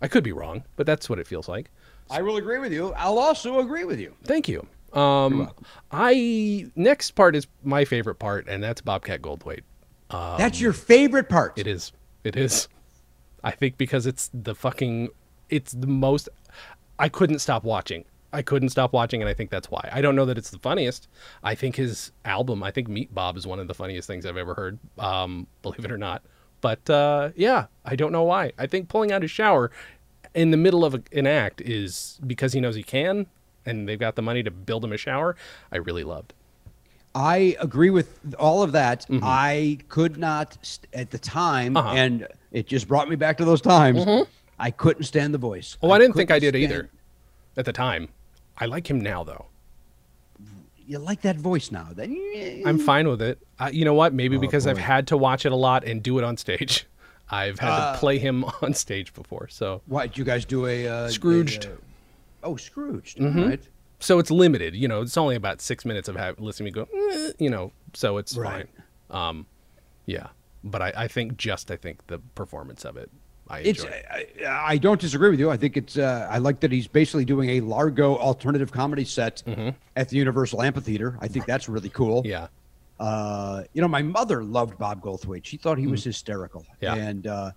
I could be wrong, but that's what it feels like. I will agree with you. I'll also agree with you. Thank you. Um, I next part is my favorite part, and that's Bobcat Goldthwait. Um, that's your favorite part. It is. It is. I think because it's the fucking, it's the most, I couldn't stop watching. I couldn't stop watching, and I think that's why. I don't know that it's the funniest. I think his album, I think Meat Bob, is one of the funniest things I've ever heard, um, believe it or not. But, uh, yeah, I don't know why. I think pulling out his shower in the middle of a, an act is because he knows he can, and they've got the money to build him a shower. I really loved. I agree with all of that. Mm-hmm. I could not, at the time, uh-huh. and it just brought me back to those times, mm-hmm. I couldn't stand the voice. Oh, I, I didn't think I did either at the time. I like him now, though. You like that voice now? Then I'm fine with it. Uh, you know what? Maybe oh, because boy. I've had to watch it a lot and do it on stage. I've had uh, to play him on stage before. So why did you guys do a uh, Scrooged? A, uh, oh, Scrooged. Mm-hmm. Right. So it's limited. You know, it's only about six minutes of have, listening to me go. Eh, you know, so it's right. fine. Um, yeah, but I, I think just I think the performance of it. I it's. I, I don't disagree with you. I think it's. Uh, I like that he's basically doing a Largo alternative comedy set mm-hmm. at the Universal Amphitheater. I think that's really cool. Yeah. Uh, you know, my mother loved Bob Goldthwait. She thought he mm-hmm. was hysterical. Yeah. And uh,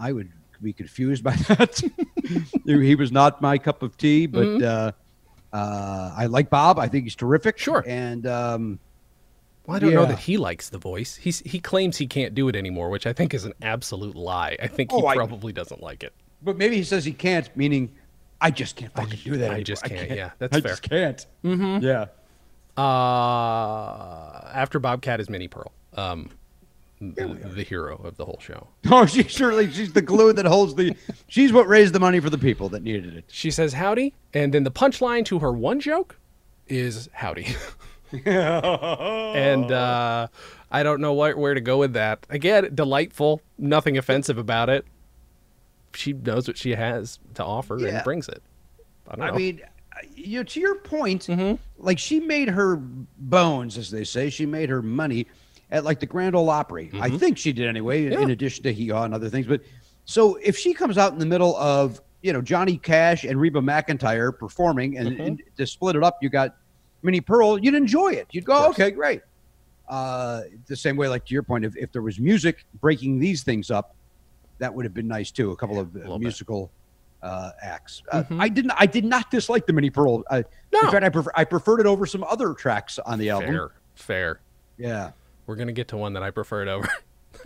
I would be confused by that. He was not my cup of tea, but mm-hmm. uh, uh, I like Bob. I think he's terrific. Sure. And. Um, Well, I don't yeah. know that he likes the voice. He's, he claims he can't do it anymore, which I think is an absolute lie. I think oh, he probably I, doesn't like it. But maybe he says he can't, meaning I just can't fucking I, do that I anymore. Just can't. I can't, yeah. That's I fair. I just can't. Mm-hmm. Yeah. Uh, after Bobcat is Minnie Pearl, um, the, the hero of the whole show. Oh, she surely, she's the glue that holds the, she's what raised the money for the people that needed it. She says howdy, and then the punchline to her one joke is howdy. And uh, I don't know what, where to go with that. Again, delightful, nothing offensive about it. She knows what she has to offer yeah. and brings it. I, don't I know. mean, you know, to your point, mm-hmm. like she made her bones, as they say, she made her money at like the Grand Ole Opry. Mm-hmm. I think she did anyway, yeah. in addition to Hee-Haw and other things. But so if she comes out in the middle of, you know, Johnny Cash and Reba McEntire performing and, mm-hmm. and to split it up, you got Minnie Pearl, you'd enjoy it. You'd go, okay, great. Uh, the same way, like to your point, if, if there was music breaking these things up, that would have been nice too. A couple yeah, of uh, musical uh, acts. Mm-hmm. uh, I didn't. I did not dislike the Minnie Pearl. I, no. In fact, I, prefer, I preferred it over some other tracks on the album. Fair, fair. Yeah, we're gonna get to one that I preferred over.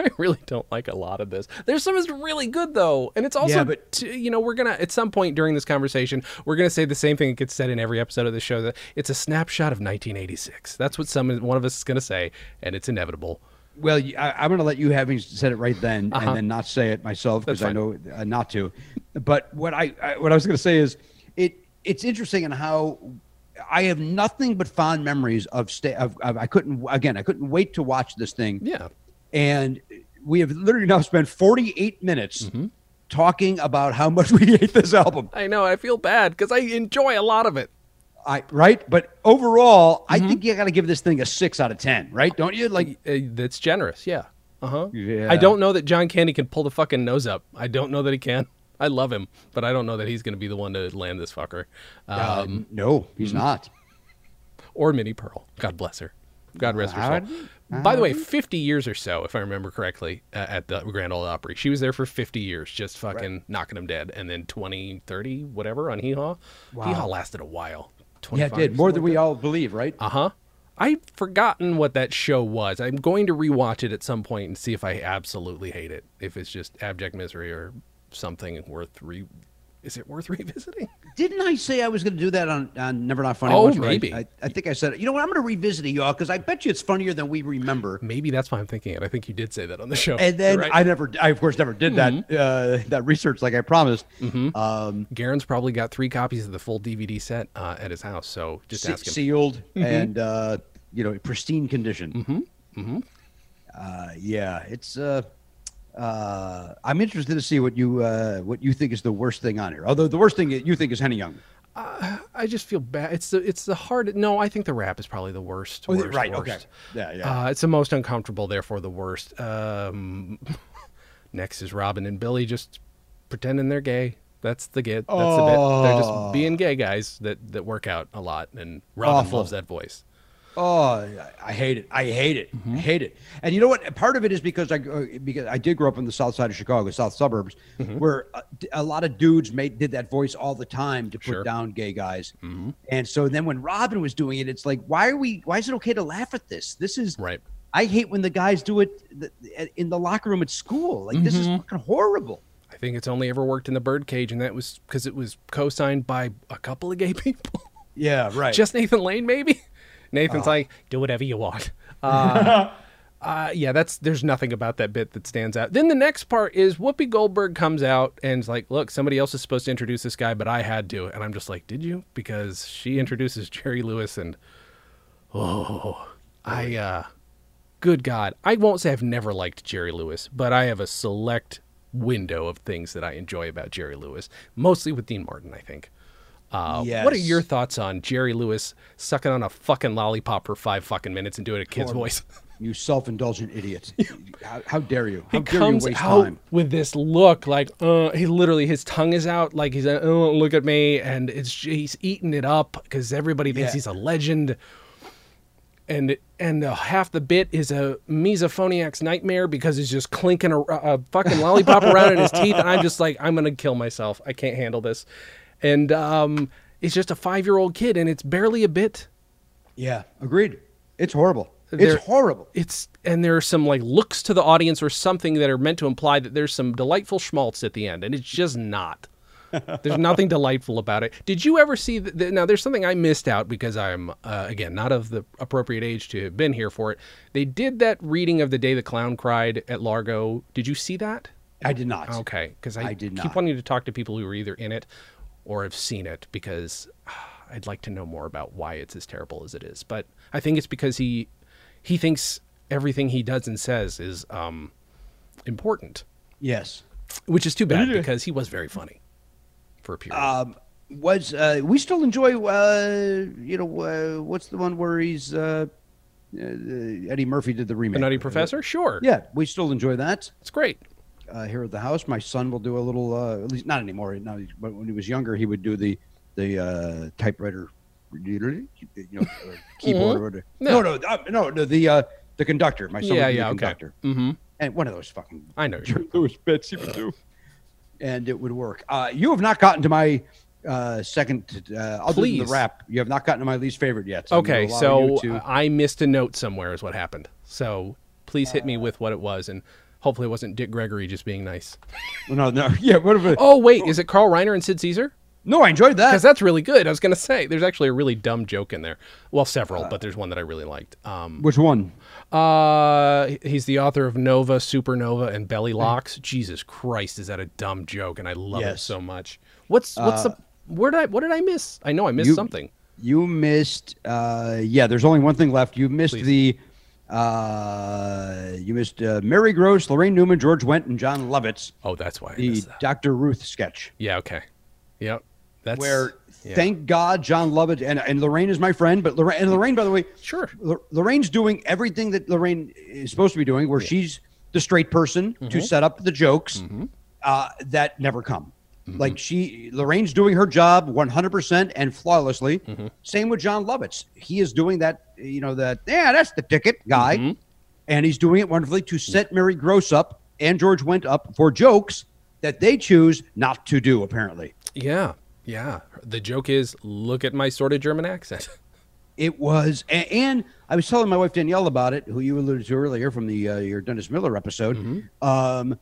I really don't like a lot of this. There's some that's really good though, and it's also, yeah, but t you know, we're gonna at some point during this conversation, we're gonna say the same thing that gets said in every episode of the show, that it's a snapshot of nineteen eighty-six. That's what some one of us is gonna say, and it's inevitable. Well, I, I'm gonna let you having said it right then, uh-huh. and then not say it myself because I know uh, not to. But what I, I what I was gonna say is, it it's interesting in how I have nothing but fond memories of stay. Of, of I couldn't again, I couldn't wait to watch this thing. Yeah. And we have literally now spent forty-eight minutes mm-hmm. talking about how much we hate this album. I know. I feel bad because I enjoy a lot of it. I Right? But overall, mm-hmm. I think you got to give this thing a six out of ten, right? Don't you? Like, that's generous. Yeah. Uh-huh. Yeah. I don't know that John Candy can pull the fucking nose up. I don't know that he can. I love him, but I don't know that he's going to be the one to land this fucker. Um, uh, no, he's mm-hmm. not. Or Minnie Pearl. God bless her. God rest her soul. Uh-huh. By the way, fifty years or so, if I remember correctly, uh, at the Grand Ole Opry. She was there for fifty years, just fucking right. knocking them dead. And then twenty, thirty, whatever, on Hee-Haw. Wow. Hee-Haw lasted a while. Yeah, it did. More than we all believe, right? Uh-huh. I've forgotten what that show was. I'm going to rewatch it at some point and see if I absolutely hate it. If it's just abject misery or something worth re... Is it worth revisiting? Didn't I say I was going to do that on, on Never Not Funny? Oh, Watch, maybe. Right? I, I think I said it. You know what? I'm going to revisit it, y'all, because I bet you it's funnier than we remember. Maybe that's why I'm thinking it. I think you did say that on the show. And then right. I never, I of course never did mm-hmm. that, uh, that research like I promised. Mm-hmm. um, Garen's probably got three copies of the full D V D set uh, at his house. So just se ask him. Sealed mm-hmm. and, uh, you know, pristine condition. Mm-hmm. Mm-hmm. Uh, yeah, it's... Uh, Uh, I'm interested to see what you uh, what you think is the worst thing on here. Although the worst thing you think is Henny Youngman. Uh, I just feel bad. It's the it's the hard. No, I think the rap is probably the worst. Oh, worst right. Worst. Okay. Yeah. Yeah. Uh, it's the most uncomfortable. Therefore, the worst. Um, next is Robin and Billy just pretending they're gay. That's the get. That's oh. the bit. They're just being gay guys that that work out a lot, and Robin Awful. loves that voice. Oh, I hate it. I hate it. Mm-hmm. I hate it. And you know what? Part of it is because I because I did grow up in the south side of Chicago, south suburbs, mm-hmm. where a, a lot of dudes made did that voice all the time to put sure. down gay guys. Mm-hmm. And so then when Robin was doing it, it's like, why are we? Why is it okay to laugh at this? This is right. I hate when the guys do it in the locker room at school. Like mm-hmm. this is fucking horrible. I think it's only ever worked in the Birdcage, and that was because it was co-signed by a couple of gay people. Yeah, right. Just Nathan Lane, maybe. Nathan's oh. like, do whatever you want. Uh, uh, yeah, that's there's nothing about that bit that stands out. Then the next part is Whoopi Goldberg comes out and is like, look, somebody else is supposed to introduce this guy, but I had to. And I'm just like, did you? Because she introduces Jerry Lewis, and oh, I, uh, good God. I won't say I've never liked Jerry Lewis, but I have a select window of things that I enjoy about Jerry Lewis, mostly with Dean Martin, I think. Uh, yes. What are your thoughts on Jerry Lewis sucking on a fucking lollipop for five fucking minutes and doing a kid's Lord, voice? You self-indulgent idiot. How, how dare you? How he dare comes you waste out time? With this look like, uh, he literally, his tongue is out. Like he's like, oh, look at me. And it's, he's eating it up because everybody thinks yeah. he's a legend. And and uh, half the bit is a misophoniac's nightmare because he's just clinking a, a fucking lollipop around in his teeth. And I'm just like, I'm going to kill myself. I can't handle this. And um, it's just a five-year-old kid, and it's barely a bit. Yeah, agreed. It's horrible. There, it's horrible. It's and there are some like looks to the audience or something that are meant to imply that there's some delightful schmaltz at the end, and it's just not. There's nothing delightful about it. Did you ever see? The, the, now, there's something I missed out because I'm uh, again not of the appropriate age to have been here for it. They did that reading of The Day the Clown Cried at Largo. Did you see that? I did not. Okay, because I, I did not. Keep wanting to talk to people who are either in it or have seen it, because uh, I'd like to know more about why it's as terrible as it is. But I think it's because he he thinks everything he does and says is um, important. Yes. Which is too bad, because he was very funny for a period. Um, was, uh, we still enjoy, uh, you know, uh, what's the one where he's, uh, uh, Eddie Murphy did the remake. The Nutty Professor? Sure. Yeah, we still enjoy that. It's great. Uh, here at the house, my son will do a little. Uh, at least not anymore. Now, but when he was younger, he would do the the uh, typewriter, you know, keyboard. Or the, no, no, no, no, no. The uh, the conductor. My son yeah, would do yeah, the conductor. Okay. Mm-hmm. And one of those fucking. I know. Those bits he would do, and it would work. Uh, you have not gotten to my uh, second. Uh, I'll Please. do the rap. You have not gotten to my least favorite yet. So okay, so to... I missed a note somewhere. Is what happened. So please hit uh, me with what it was. And hopefully it wasn't Dick Gregory just being nice. No, no. Yeah. What if it, oh, wait. Is it Carl Reiner and Sid Caesar? No, I enjoyed that. Because that's really good. I was going to say, there's actually a really dumb joke in there. Well, several, uh, but there's one that I really liked. Um, which one? Uh, he's the author of Nova, Supernova, and Belly Locks. Mm. Jesus Christ, is that a dumb joke? And I love yes. it so much. What's what's uh, the where did I what did I miss? I know I missed you, something. You missed. Uh, yeah, there's only one thing left. You missed Please. the. Uh, you missed uh, Mary Gross, Lorraine Newman, George Wendt, and John Lovitz. Oh, that's why. I the that. Doctor Ruth sketch. Yeah, okay. Yep. That's where, yeah. thank God, John Lovitz, and, and Lorraine is my friend, but Lorraine, and Lorraine, by the way, sure. Lorraine's doing everything that Lorraine is supposed to be doing, where yeah. she's the straight person mm-hmm. to set up the jokes mm-hmm. uh, that never come. Mm-hmm. Like she, Lorraine's doing her job one hundred percent and flawlessly. Mm-hmm. Same with John Lovitz. He is doing that, you know, that, yeah, that's the ticket guy. Mm-hmm. And he's doing it wonderfully to set Mary Gross up and George Wendt up for jokes that they choose not to do, apparently. Yeah. Yeah. The joke is, look at my sort of German accent. It was. And, and I was telling my wife, Danielle, about it, who you alluded to earlier from the uh, your Dennis Miller episode. Mm-hmm. Um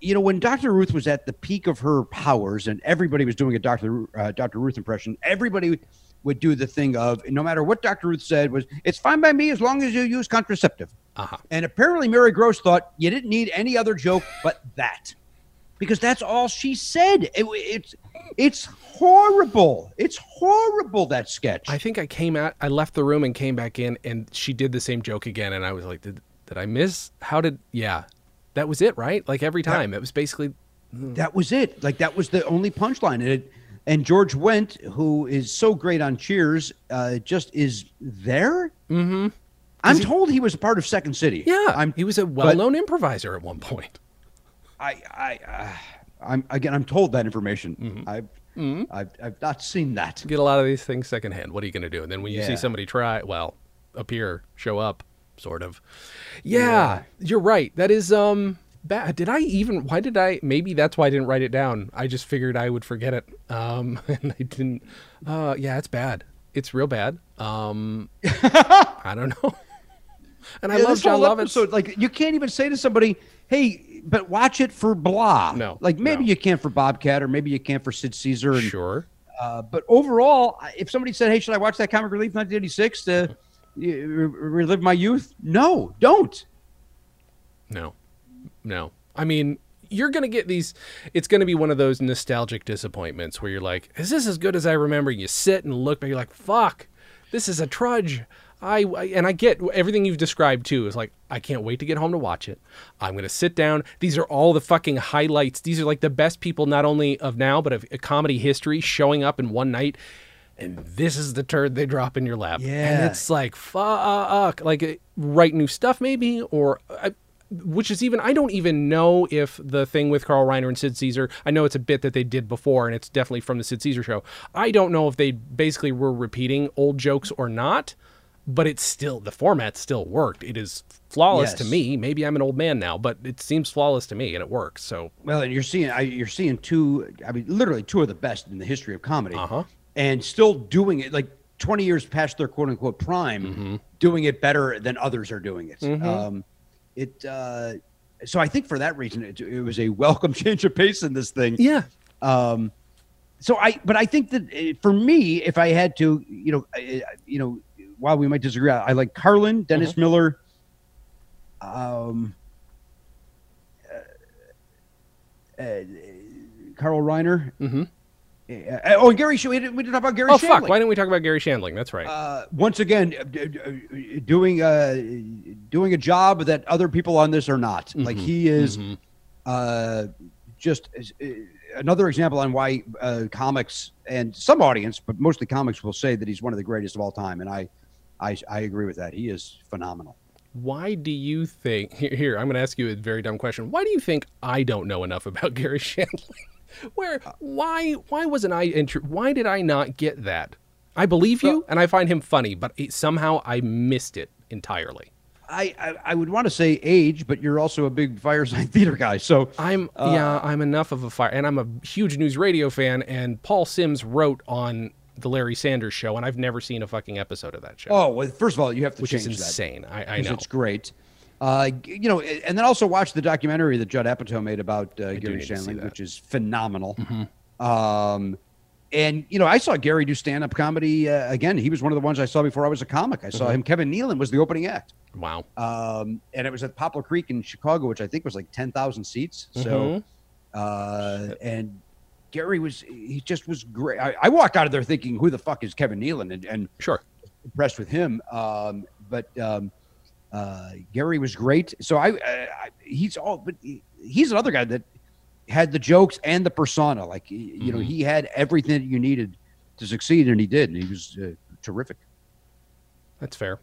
You know, when Doctor Ruth was at the peak of her powers and everybody was doing a Doctor Uh, Doctor Ruth impression, everybody would do the thing of, no matter what Doctor Ruth said, was, it's fine by me as long as you use contraceptive. Uh-huh. And apparently Mary Gross thought you didn't need any other joke but that, because that's all she said. It, it's it's horrible. It's horrible, that sketch. I think I came out, I left the room and came back in, and she did the same joke again. And I was like, did, did I miss? How did, yeah. That was it, right? Like every time, that, it was basically mm. that was it. Like that was the only punchline. And it, and George Wendt, who is so great on Cheers, uh, just is there. Mm-hmm. I'm he, told he was a part of Second City. Yeah, I'm, he was a well-known improviser at one point. I, I, uh, I'm again, I'm told that information. Mm-hmm. I've, mm-hmm. I've I've not seen that. Get a lot of these things secondhand. What are you going to do? And then when you yeah. see somebody try, well, appear, show up, sort of. Yeah, yeah. You're right. That is um bad. Did I even? Why did I? Maybe that's why I didn't write it down. I just figured I would forget it. Um, and I didn't. Uh, yeah, it's bad. It's real bad. Um, I don't know. And I yeah, love John Lovitz. So like, you can't even say to somebody, "Hey, but watch it for blah." No, like maybe no. you can for Bobcat, or maybe you can for Sid Caesar. And, sure. Uh, but overall, if somebody said, "Hey, should I watch that comic relief nineteen eighty-six to relive my youth?" No, don't. No, no. I mean, you're gonna get these. It's gonna be one of those nostalgic disappointments where you're like, "Is this as good as I remember?" And you sit and look, but you're like, "Fuck, this is a trudge." I, I and I get everything you've described too. Is like, I can't wait to get home to watch it. I'm gonna sit down. These are all the fucking highlights. These are like the best people, not only of now but of comedy history, showing up in one night. And this is the turd they drop in your lap. Yeah, and it's like fuck. Like, write new stuff maybe, or I, which is even I don't even know if the thing with Carl Reiner and Sid Caesar. I know it's a bit that they did before, and it's definitely from the Sid Caesar show. I don't know if they basically were repeating old jokes or not. But it's still, the format still worked. It is flawless yes. to me. Maybe I'm an old man now, but it seems flawless to me, and it works. So well, and you're seeing, you're seeing two. I mean, literally two of the best in the history of comedy, uh-huh. and still doing it like twenty years past their quote unquote prime, mm-hmm. doing it better than others are doing it. Mm-hmm. Um, it uh, so I think for that reason, it, it was a welcome change of pace in this thing. Yeah. Um, so I, but I think that for me, if I had to, you know, I, you know. While we might disagree, I like Carlin, Dennis mm-hmm. Miller. Um, uh, uh, Carl Reiner. Mm-hmm. Uh, oh, and Gary, we didn't, we didn't talk about Gary oh, Shandling. Oh, fuck, why didn't we talk about Gary Shandling? That's right. Uh, once again, doing, uh, doing a job that other people on this are not. Mm-hmm. Like, he is mm-hmm. uh, just uh, another example on why uh, comics and some audience, but mostly comics, will say that he's one of the greatest of all time. And I, I, I agree with that. He is phenomenal. Why do you think... Here, here I'm going to ask you a very dumb question. Why do you think I don't know enough about Gary Shandling? Where, why, why wasn't I... Intru- why did I not get that? I believe you, so, and I find him funny, but it, somehow I missed it entirely. I, I, I would want to say age, but you're also a big Firesign Theater guy, so... I'm uh, yeah, I'm enough of a fire... And I'm a huge news radio fan, and Paul Sims wrote on... The Larry Sanders Show, and I've never seen a fucking episode of that show. Oh, well, first of all, you have to Which change that. Which is insane. That, I, I know. It's great. Uh, you know, and then also watch the documentary that Judd Apatow made about uh, Gary Shandling, which is phenomenal. Mm-hmm. Um, and, you know, I saw Gary do stand-up comedy. Uh, again, he was one of the ones I saw before I was a comic. I saw mm-hmm. him. Kevin Nealon was the opening act. Wow. Um, and it was at Poplar Creek in Chicago, which I think was like ten thousand seats. Mm-hmm. So, uh, and... Gary was, he just was great. I, I walked out of there thinking, who the fuck is Kevin Nealon? And, and sure, impressed with him. Um, but um, uh, Gary was great. So I, I, I he's all, but he, he's another guy that had the jokes and the persona. Like, you mm-hmm. know, he had everything that you needed to succeed, and he did. And he was uh, terrific. That's fair.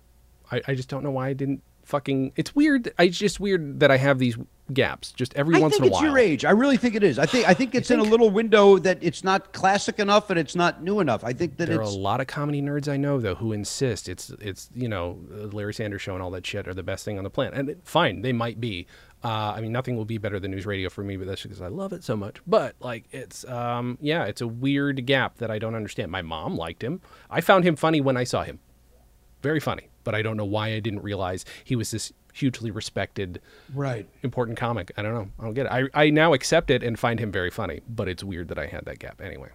I, I just don't know why I didn't fucking, it's weird. It's just weird that I have these gaps just every I once in a while. I think it's your age. I really think it is. I think I think it's think in a little window that it's not classic enough and it's not new enough. I think that there it's... are a lot of comedy nerds I know though who insist it's it's you know Larry Sanders Show and all that shit are the best thing on the planet. And fine, they might be. Uh, I mean, nothing will be better than news radio for me, but that's because I love it so much. But like, it's um yeah, it's a weird gap that I don't understand. My mom liked him. I found him funny when I saw him, very funny. But I don't know why I didn't realize he was this hugely respected, right, important comic. I don't know. I don't get it. I, I now accept it and find him very funny, but it's weird that I had that gap anyway.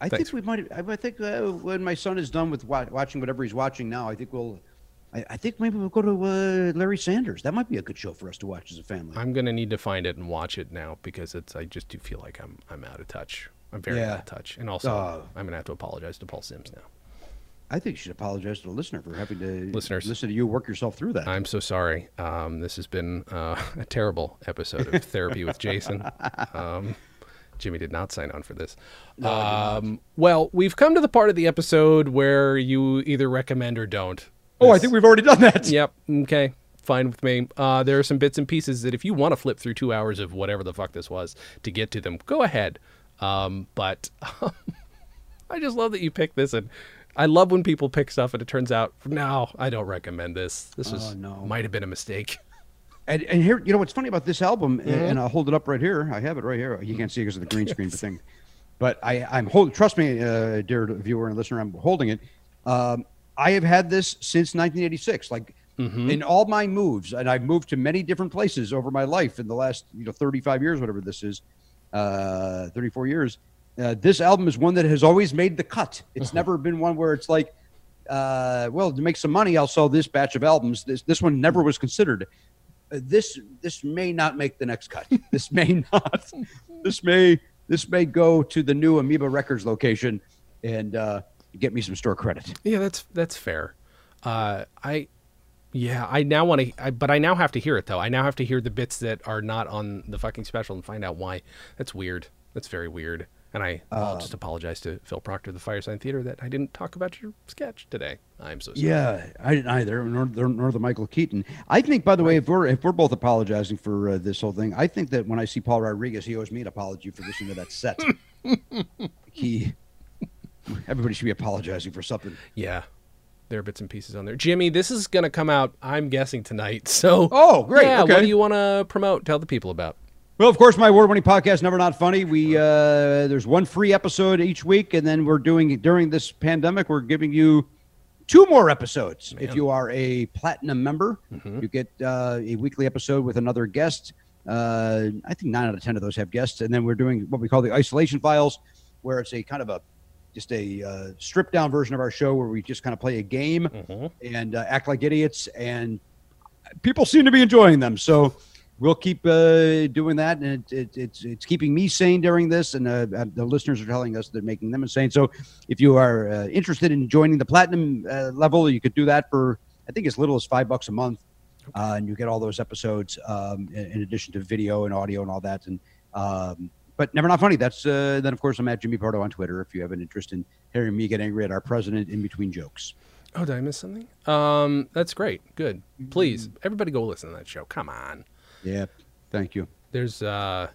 I Thanks. think we might. I think uh, when my son is done with wa- watching whatever he's watching now, I think we'll. I, I think maybe we'll go to uh, Larry Sanders. That might be a good show for us to watch as a family. I'm gonna need to find it and watch it now because it's. I just do feel like I'm. I'm out of touch. I'm very yeah. out of touch, and also uh, I'm gonna have to apologize to Paul Sims now. I think you should apologize to the listener for having to Listeners, listen to you work yourself through that. I'm so sorry. Um, this has been uh, a terrible episode of Therapy with Jason. Um, Jimmy did not sign on for this. No, um, well, we've come to the part of the episode where you either recommend or don't. This... Oh, I think we've already done that. Yep. Okay. fine with me. Uh, there are some bits and pieces that if you want to flip through two hours of whatever the fuck this was to get to them, go ahead. Um, but um, I just love that you picked this, and I love when people pick stuff and it turns out, no, I don't recommend this. This was, oh, no. might have been a mistake. And, and here, you know what's funny about this album, mm-hmm. and I'll hold it up right here. I have it right here. You can't see it because of the green screen yes. thing. But I, I'm holding, trust me, uh, dear viewer and listener, I'm holding it. Um, I have had this since nineteen eighty-six, like mm-hmm. in all my moves, and I've moved to many different places over my life in the last, you know, thirty-five years, whatever this is, uh, thirty-four years. Uh, this album is one that has always made the cut. It's uh-huh. never been one where it's like, uh, well, to make some money, I'll sell this batch of albums. This this one never was considered. Uh, this this may not make the next cut. This may not. This may this may go to the new Amoeba Records location and uh, get me some store credit. Yeah, that's that's fair. Uh, I yeah, I now want to, but I now have to hear it though. I now have to hear the bits that are not on the fucking special and find out why. That's weird. That's very weird. And I I'll um, just apologize to Phil Proctor of the Firesign Theater that I didn't talk about your sketch today. I'm so sorry. Yeah, I didn't either, nor, nor the Michael Keaton. I think, by the way, if we're, if we're both apologizing for uh, this whole thing, I think that when I see Paul Rodriguez, he owes me an apology for listening to that set. he, everybody should be apologizing for something. Yeah, there are bits and pieces on there. Jimmy, this is going to come out, I'm guessing, tonight. So, oh, great. Yeah, okay. What do you want to promote? Tell the people about. Well, of course, my award-winning podcast, Never Not Funny. We uh, there's one free episode each week, and then we're doing during this pandemic, we're giving you two more episodes. Man. If you are a platinum member, mm-hmm. you get uh, a weekly episode with another guest. Uh, I think nine out of ten of those have guests, and then we're doing what we call the Isolation Files, where it's a kind of a just a uh, stripped-down version of our show where we just kind of play a game mm-hmm. and uh, act like idiots, and people seem to be enjoying them. So. We'll keep uh, doing that, and it, it, it's it's keeping me sane during this, and uh, the listeners are telling us they're making them insane. So if you are uh, interested in joining the platinum uh, level, you could do that for, I think, as little as five bucks a month, uh, and you get all those episodes um, in, in addition to video and audio and all that. And um, But Never Not Funny, that's uh, then, of course, I'm at Jimmy Pardo on Twitter if you have an interest in hearing me get angry at our president in between jokes. Oh, did I miss something? Um, that's great. Good. Please, everybody go listen to that show. Come on. Yeah, thank you. There's uh,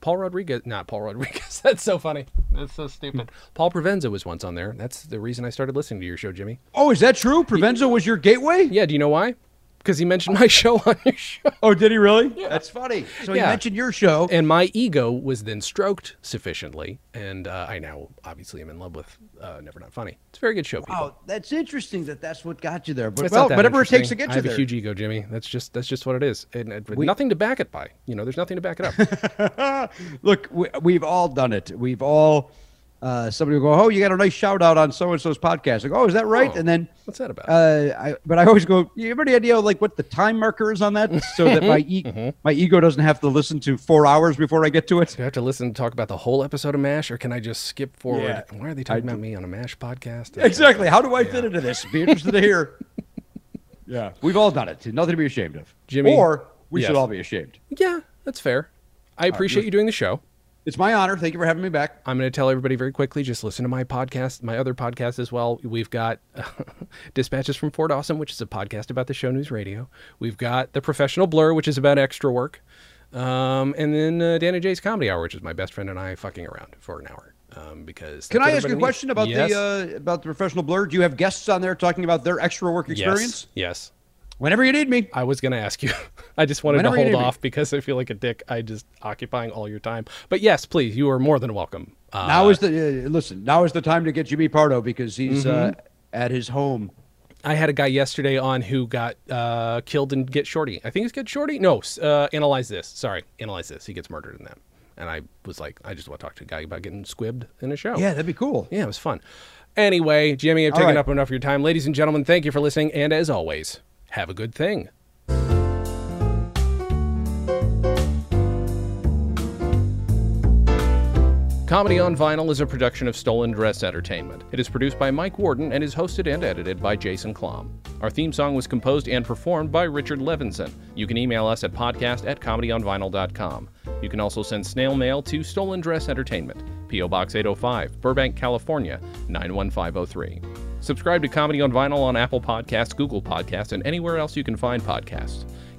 Paul Rodriguez. Not Paul Rodriguez. That's so funny. That's so stupid. Paul Provenza was once on there. That's the reason I started listening to your show, Jimmy. Oh, is that true? Provenza he, was your gateway? Yeah, do you know why? Because he mentioned my show on your show. Oh, did he really? Yeah. That's funny. So yeah. He mentioned your show. And my ego was then stroked sufficiently. And uh, I now obviously am in love with uh, Never Not Funny. It's a very good show, people. Oh, wow, that's interesting that that's what got you there. But well, whatever it takes to get you there. I have there. a huge ego, Jimmy. That's just that's just what it is. And, and we, nothing to back it by. You know, there's nothing to back it up. Look, we, we've all done it. We've all... Uh, somebody will go, oh, you got a nice shout out on so-and-so's podcast. Like, oh, is that right? Oh, and then what's that about? Uh, I, but I always go, you have any idea like what the time marker is on that? So that my e- mm-hmm. my ego doesn't have to listen to four hours before I get to it. Do I have to listen and talk about the whole episode of MASH, or can I just skip forward? Yeah. Why are they talking I about do. me on a MASH podcast? Exactly. How do I yeah. fit into this? Be interested to hear. Yeah. We've all done it. Nothing to be ashamed of. Jimmy. Or we yes. should all be ashamed. Yeah, that's fair. I appreciate right, you doing the show. It's my honor. Thank you for having me back. I'm going to tell everybody very quickly, just listen to my podcast, my other podcast as well. We've got uh, Dispatches from Fort Awesome, which is a podcast about the show News Radio. We've got The Professional Blur, which is about extra work. Um, and then uh, Dan and Jay's Comedy Hour, which is my best friend and I fucking around for an hour. Um, because Can I ask you a question about, yes. the, uh, about The Professional Blur? Do you have guests on there talking about their extra work experience? Yes, yes. Whenever you need me. I was going to ask you. I just wanted Whenever to hold off me. because I feel like a dick. I just occupying all your time. But yes, please, you are more than welcome. Uh, now is the, uh, listen, now is the time to get Jimmy Pardo because he's mm-hmm. uh, at his home. I had a guy yesterday on who got uh, killed in Get Shorty. I think it's Get Shorty. No, uh, Analyze This. Sorry, Analyze This. He gets murdered in that. And I was like, I just want to talk to a guy about getting squibbed in a show. Yeah, that'd be cool. Yeah, it was fun. Anyway, Jimmy, I've taken right. up enough of your time. Ladies and gentlemen, thank you for listening. And as always... have a good thing. Comedy on Vinyl is a production of Stolen Dress Entertainment. It is produced by Mike Warden and is hosted and edited by Jason Klamm. Our theme song was composed and performed by Richard Levinson. You can email us at podcast at comedyonvinyl.com. You can also send snail mail to Stolen Dress Entertainment, P O Box eight oh five, Burbank, California, nine one five oh three. Subscribe to Comedy on Vinyl on Apple Podcasts, Google Podcasts, and anywhere else you can find podcasts.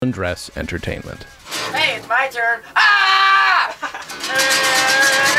Undress Entertainment. Hey, it's my turn. Ah!